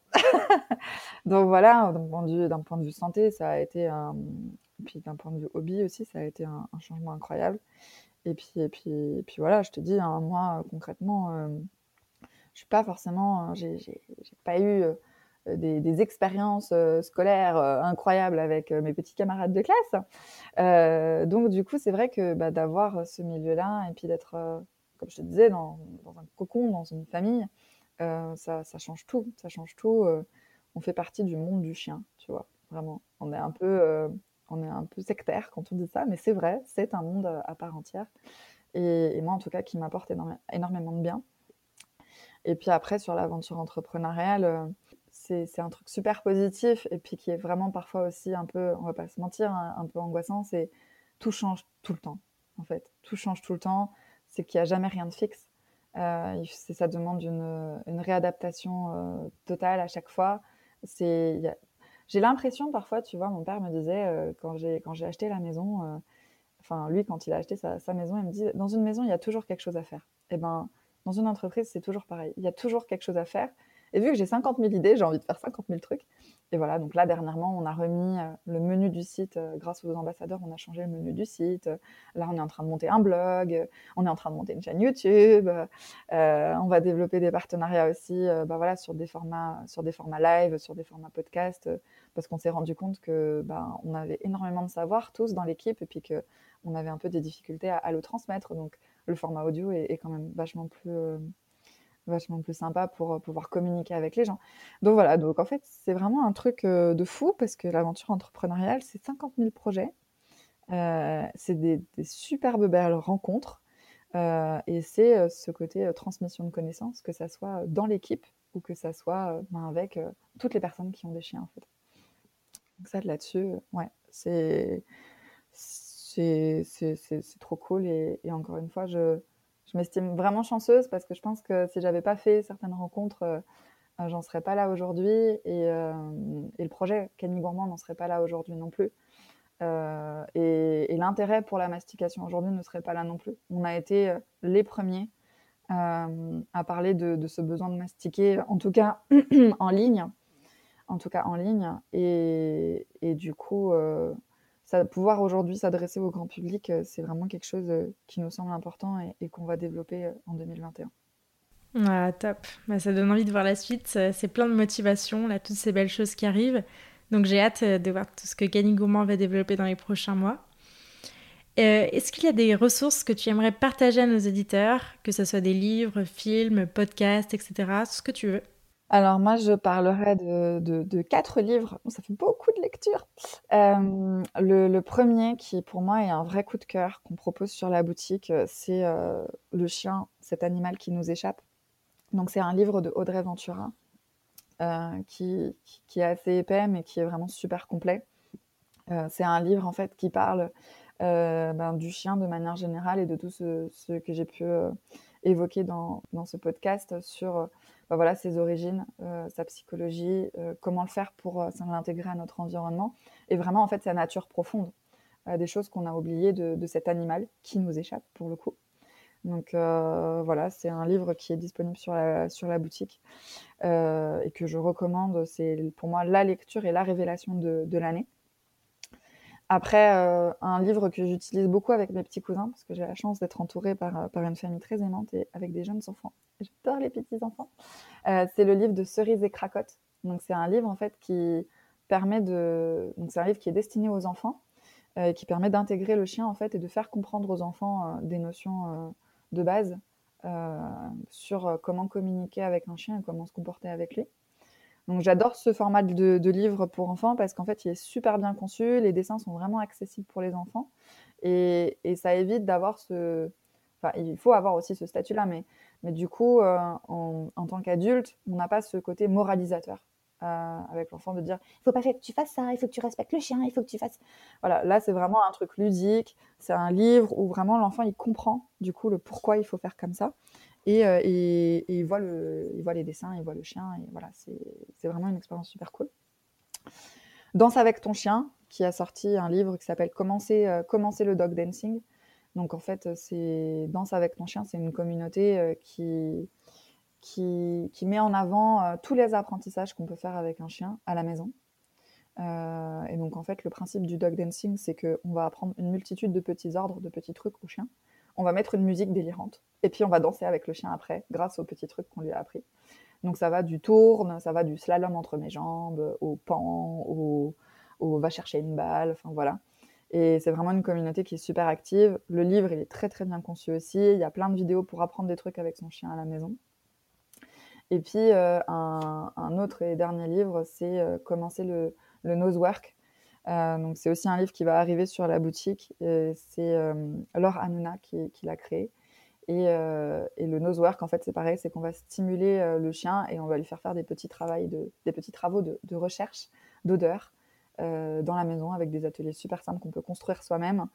Donc voilà, d'un point, de vue, d'un point de vue santé, ça a été un... Et puis d'un point de vue hobby aussi, ça a été un, un changement incroyable. Et puis, et, puis, et puis voilà, je te dis, hein, moi, concrètement, euh, je suis pas forcément... J'ai, j'ai, j'ai pas eu euh, des, des expériences euh, scolaires euh, incroyables avec euh, mes petits camarades de classe. Euh, donc du coup, c'est vrai que bah, d'avoir ce milieu-là et puis d'être... Euh, comme je te disais, dans, dans un cocon, dans une famille, euh, ça, ça change tout. Ça change tout. Euh, on fait partie du monde du chien, tu vois, vraiment. On est un peu, euh, on est un peu sectaire quand on dit ça, mais c'est vrai, c'est un monde à part entière. Et, et moi, en tout cas, qui m'apporte énorme, énormément de bien. Et puis après, sur l'aventure entrepreneuriale, euh, c'est, c'est un truc super positif et puis qui est vraiment parfois aussi un peu, on va pas se mentir, un, un peu angoissant, c'est tout change tout le temps, en fait. Tout change tout le temps. C'est qu'il n'y a jamais rien de fixe. Euh, c'est, ça demande une, une réadaptation euh, totale à chaque fois. C'est, y a... J'ai l'impression parfois, tu vois, mon père me disait, euh, quand, j'ai, quand j'ai acheté la maison, euh, enfin lui, quand il a acheté sa, sa maison, il me dit, dans une maison, il y a toujours quelque chose à faire. Et ben, dans une entreprise, c'est toujours pareil. Il y a toujours quelque chose à faire. Et vu que j'ai cinquante mille idées, j'ai envie de faire cinquante mille trucs. Et voilà, donc là, dernièrement, on a remis le menu du site. Grâce aux ambassadeurs, on a changé le menu du site. Là, on est en train de monter un blog. On est en train de monter une chaîne YouTube. Euh, on va développer des partenariats aussi euh, bah voilà, sur, des formats, sur des formats live, sur des formats podcast. Euh, parce qu'on s'est rendu compte qu'on bah, avait énormément de savoir, tous, dans l'équipe. Et puis qu'on avait un peu des difficultés à, à le transmettre. Donc, le format audio est, est quand même vachement plus... Euh, vachement plus sympa pour pouvoir communiquer avec les gens. Donc voilà, donc en fait, c'est vraiment un truc de fou parce que l'aventure entrepreneuriale, c'est cinquante mille projets, euh, c'est des, des superbes belles rencontres euh, et c'est ce côté transmission de connaissances, que ça soit dans l'équipe ou que ça soit ben, avec euh, toutes les personnes qui ont des chiens en fait. Donc ça, là-dessus, ouais, c'est, c'est, c'est, c'est, c'est trop cool et, et encore une fois, je... Je m'estime vraiment chanceuse parce que je pense que si je n'avais pas fait certaines rencontres, euh, j'en serais pas là aujourd'hui. Et, euh, et le projet Canigourmand n'en serait pas là aujourd'hui non plus. Euh, et, et l'intérêt pour la mastication aujourd'hui ne serait pas là non plus. On a été les premiers euh, à parler de, de ce besoin de mastiquer, en tout cas en ligne. En tout cas en ligne. Et, et du coup... Euh, Ça, pouvoir aujourd'hui s'adresser au grand public, c'est vraiment quelque chose qui nous semble important et, et qu'on va développer en deux mille vingt et un. Ah, top. Bah, ça donne envie de voir la suite. C'est plein de motivation, là, toutes ces belles choses qui arrivent. Donc, j'ai hâte de voir tout ce que Canigourmand va développer dans les prochains mois. Euh, est-ce qu'il y a des ressources que tu aimerais partager à nos auditeurs, que ce soit des livres, films, podcasts, et cetera, tout ce que tu veux? Alors moi, je parlerai de, de, de quatre livres. Bon, ça fait beaucoup de lectures. Euh, le, le premier, qui pour moi est un vrai coup de cœur qu'on propose sur la boutique, c'est euh, Le chien, cet animal qui nous échappe. Donc c'est un livre de Audrey Ventura euh, qui, qui, qui est assez épais mais qui est vraiment super complet. Euh, c'est un livre en fait qui parle euh, ben, du chien de manière générale et de tout ce, ce que j'ai pu euh, évoquer dans, dans ce podcast sur... Euh, Ben voilà, ses origines, euh, sa psychologie, euh, comment le faire pour euh, l'intégrer à notre environnement et vraiment en fait sa nature profonde, euh, des choses qu'on a oubliées de, de cet animal qui nous échappe pour le coup. Donc euh, voilà, c'est un livre qui est disponible sur la, sur la boutique euh, et que je recommande. C'est pour moi la lecture et la révélation de, de l'année. Après, euh, un livre que j'utilise beaucoup avec mes petits cousins, parce que j'ai la chance d'être entourée par, par une famille très aimante et avec des jeunes enfants. J'adore les petits-enfants. Euh, c'est le livre de Cerise et Cracotte. Donc, c'est un livre, en fait, qui permet de... Donc, c'est un livre qui est destiné aux enfants, euh, qui permet d'intégrer le chien, en fait, et de faire comprendre aux enfants euh, des notions euh, de base euh, sur comment communiquer avec un chien et comment se comporter avec lui. Donc j'adore ce format de, de livre pour enfants parce qu'en fait il est super bien conçu, les dessins sont vraiment accessibles pour les enfants et, et ça évite d'avoir ce... Enfin il faut avoir aussi ce statut-là, mais, mais du coup euh, on, en tant qu'adulte, on n'a pas ce côté moralisateur euh, avec l'enfant de dire « il faut pas faire que tu fasses ça, il faut que tu respectes le chien, il faut que tu fasses... » Voilà, là c'est vraiment un truc ludique, c'est un livre où vraiment l'enfant il comprend du coup le pourquoi il faut faire comme ça. Et, et, et il voit le, il voit les dessins, il voit le chien, et voilà, c'est, c'est vraiment une expérience super cool. Danse avec ton chien, qui a sorti un livre qui s'appelle Commencer, euh, Commencer le dog dancing. Donc en fait, c'est Danse avec ton chien, c'est une communauté euh, qui, qui, qui met en avant euh, tous les apprentissages qu'on peut faire avec un chien à la maison. Euh, et donc en fait, le principe du dog dancing, c'est qu'on va apprendre une multitude de petits ordres, de petits trucs au chien. On va mettre une musique délirante et puis on va danser avec le chien après grâce aux petits trucs qu'on lui a appris. Donc ça va du tourne, ça va du slalom entre mes jambes, au pan, au, au va chercher une balle, enfin voilà. Et c'est vraiment une communauté qui est super active. Le livre, il est très très bien conçu aussi. Il y a plein de vidéos pour apprendre des trucs avec son chien à la maison. Et puis euh, un, un autre et dernier livre, c'est euh, Commencer le, le nosework. Euh, donc c'est aussi un livre qui va arriver sur la boutique, et c'est euh, Laure Hanouna qui, qui l'a créé et, euh, et le nosework en fait c'est pareil, c'est qu'on va stimuler euh, le chien et on va lui faire faire des petits, de, des petits travaux de, de recherche d'odeur euh, dans la maison avec des ateliers super simples qu'on peut construire soi-même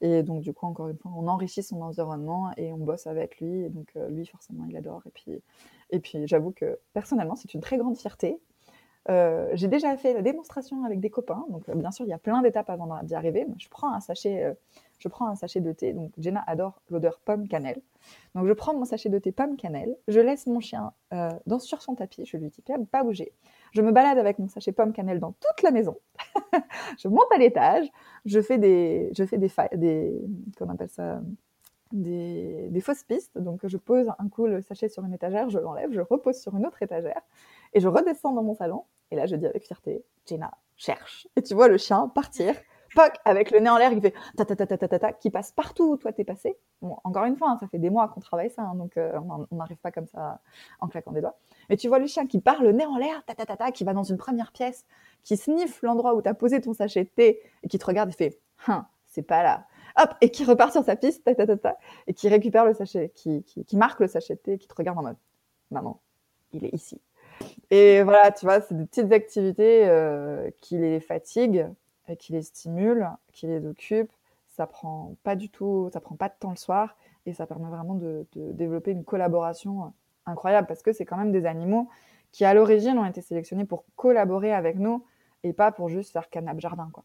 et donc du coup encore une fois on enrichit son environnement et on bosse avec lui et donc euh, lui forcément il adore et puis, et puis j'avoue que personnellement c'est une très grande fierté. Euh, j'ai déjà fait la démonstration avec des copains, donc euh, bien sûr il y a plein d'étapes avant d'y arriver. Moi, je prends un sachet, euh, je prends un sachet de thé. Donc, Jenna adore l'odeur pomme-cannelle. Donc, je prends mon sachet de thé pomme-cannelle. Je laisse mon chien euh, dans, sur son tapis. Je lui dis qu'il ne peut pas bouger. Je me balade avec mon sachet pomme-cannelle dans toute la maison. Je monte à l'étage. Je fais des... Je fais des, fa... des comment on appelle ça des, des fausses pistes. Donc, je pose un coup le sachet sur une étagère. Je l'enlève. Je repose sur une autre étagère. Et je redescends dans mon salon. Et là, je dis avec fierté, Jenna, cherche. Et tu vois le chien partir. Poc, avec le nez en l'air, il fait ta ta ta ta ta ta, qui passe partout où toi t'es passé. Bon, encore une fois, hein, ça fait des mois qu'on travaille ça, hein, donc euh, on n'arrive pas comme ça en claquant des doigts. Mais tu vois le chien qui part, le nez en l'air, ta ta ta ta, qui va dans une première pièce, qui sniffe l'endroit où t'as posé ton sachet de thé et qui te regarde et fait hein, c'est pas là. Hop, et qui repart sur sa piste, ta ta ta ta, et qui récupère le sachet, qui, qui, qui marque le sachet de thé, et qui te regarde en mode maman, il est ici. Et voilà, tu vois, c'est des petites activités euh, qui les fatiguent. Et qui les stimule, qui les occupe, ça prend pas du tout, ça prend pas de temps le soir, et ça permet vraiment de, de développer une collaboration incroyable, parce que c'est quand même des animaux qui à l'origine ont été sélectionnés pour collaborer avec nous et pas pour juste faire canap jardin, quoi.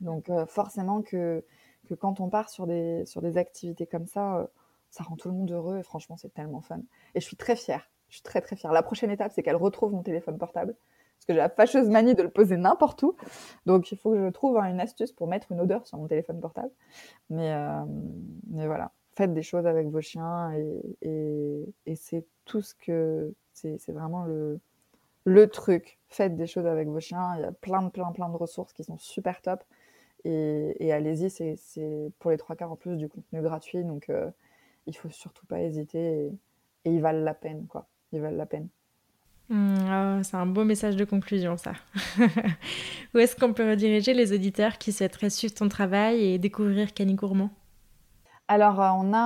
Donc euh, forcément que que quand on part sur des sur des activités comme ça, euh, ça rend tout le monde heureux et franchement c'est tellement fun. Et je suis très fière, je suis très très fière. La prochaine étape c'est qu'elle retrouve mon téléphone portable. Parce que j'ai la fâcheuse manie de le poser n'importe où. Donc, il faut que je trouve hein, une astuce pour mettre une odeur sur mon téléphone portable. Mais, euh, mais voilà, faites des choses avec vos chiens. Et, et, et c'est tout ce que... C'est, c'est vraiment le, le truc. Faites des choses avec vos chiens. Il y a plein, de, plein, plein de ressources qui sont super top. Et, et allez-y, c'est, c'est pour les trois quarts en plus du contenu gratuit. Donc, euh, il ne faut surtout pas hésiter. Et, et ils valent la peine, quoi. Ils valent la peine. Mmh, oh, c'est un beau message de conclusion ça. Où est-ce qu'on peut rediriger les auditeurs qui souhaiteraient suivre ton travail et découvrir Canigourmand? Alors on a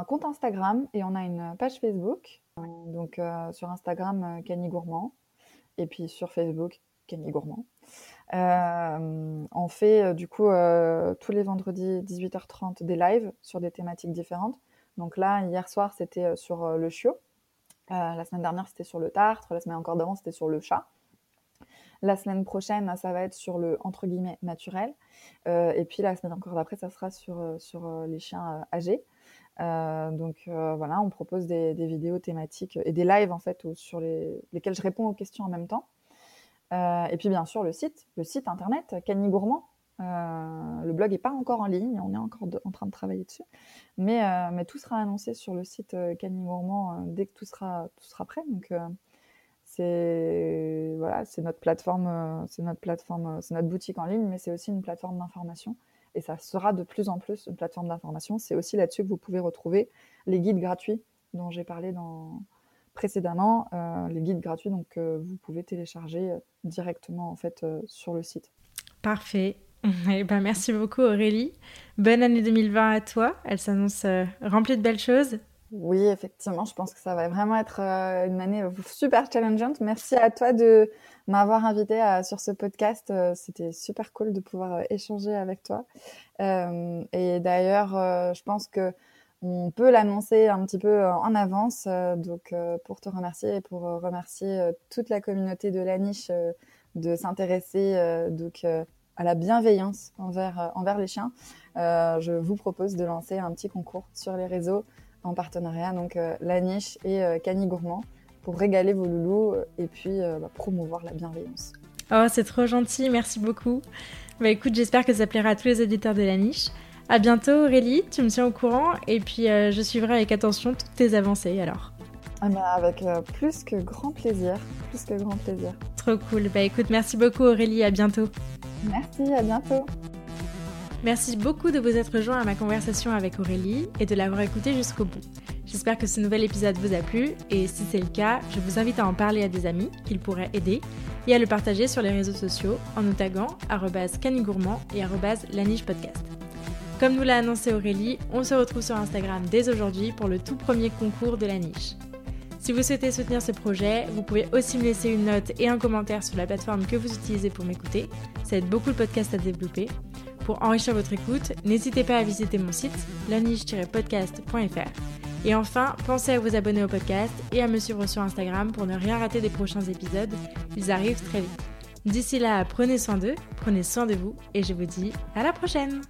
un compte Instagram et on a une page Facebook, donc euh, sur Instagram Canigourmand et puis sur Facebook Canigourmand. Euh, on fait du coup euh, tous les vendredis dix-huit heures trente des lives sur des thématiques différentes. Donc là hier soir c'était sur le chiot. Euh, la semaine dernière, c'était sur le tartre. La semaine encore d'avant, c'était sur le chat. La semaine prochaine, ça va être sur le entre guillemets naturel. Euh, et puis la semaine encore d'après, ça sera sur, sur les chiens euh, âgés. Euh, donc euh, voilà, on propose des, des vidéos thématiques et des lives en fait où, sur les, lesquels je réponds aux questions en même temps. Euh, et puis bien sûr, le site, le site internet Canigourmand. Euh, le blog n'est pas encore en ligne, on est encore de, en train de travailler dessus, mais, euh, mais tout sera annoncé sur le site euh, Canigourmand euh, dès que tout sera, tout sera prêt. Donc euh, c'est voilà, c'est notre plateforme, euh, c'est notre plateforme, euh, c'est notre boutique en ligne, mais c'est aussi une plateforme d'information et ça sera de plus en plus une plateforme d'information. C'est aussi là-dessus que vous pouvez retrouver les guides gratuits dont j'ai parlé dans... précédemment, euh, les guides gratuits donc euh, vous pouvez télécharger euh, directement en fait euh, sur le site. Parfait. Eh ben, merci beaucoup Aurélie. Bonne année deux mille vingt à toi. Elle s'annonce euh, remplie de belles choses. Oui, effectivement, je pense que ça va vraiment être euh, une année super challengeante. Merci à toi de m'avoir invitée à, sur ce podcast. Euh, c'était super cool de pouvoir euh, échanger avec toi. Euh, et d'ailleurs, euh, je pense qu'on peut l'annoncer un petit peu euh, en avance. Euh, donc, euh, pour te remercier et pour euh, remercier euh, toute la communauté de La Niche euh, de s'intéresser euh, donc, euh, à la bienveillance envers, euh, envers les chiens, euh, je vous propose de lancer un petit concours sur les réseaux en partenariat, donc euh, La Niche et euh, Canigourmand, pour régaler vos loulous et puis euh, bah, promouvoir la bienveillance. Oh, c'est trop gentil, merci beaucoup. Bah, écoute, j'espère que ça plaira à tous les auditeurs de La Niche. À bientôt Aurélie, tu me tiens au courant et puis euh, je suivrai avec attention toutes tes avancées alors. Ah bah, avec euh, plus que grand plaisir, plus que grand plaisir. Trop cool, bah écoute, merci beaucoup Aurélie, à bientôt. Merci, à bientôt. Merci beaucoup de vous être joints à ma conversation avec Aurélie et de l'avoir écoutée jusqu'au bout. J'espère que ce nouvel épisode vous a plu et si c'est le cas, je vous invite à en parler à des amis qu'ils pourraient aider et à le partager sur les réseaux sociaux en nous taguant arobase canigourmand et arobase la niche podcast. Comme nous l'a annoncé Aurélie, on se retrouve sur Instagram dès aujourd'hui pour le tout premier concours de La Niche. Si vous souhaitez soutenir ce projet, vous pouvez aussi me laisser une note et un commentaire sur la plateforme que vous utilisez pour m'écouter. Ça aide beaucoup le podcast à développer. Pour enrichir votre écoute, n'hésitez pas à visiter mon site la niche podcast point f r. Et enfin, pensez à vous abonner au podcast et à me suivre sur Instagram pour ne rien rater des prochains épisodes. Ils arrivent très vite. D'ici là, prenez soin d'eux, prenez soin de vous et je vous dis à la prochaine!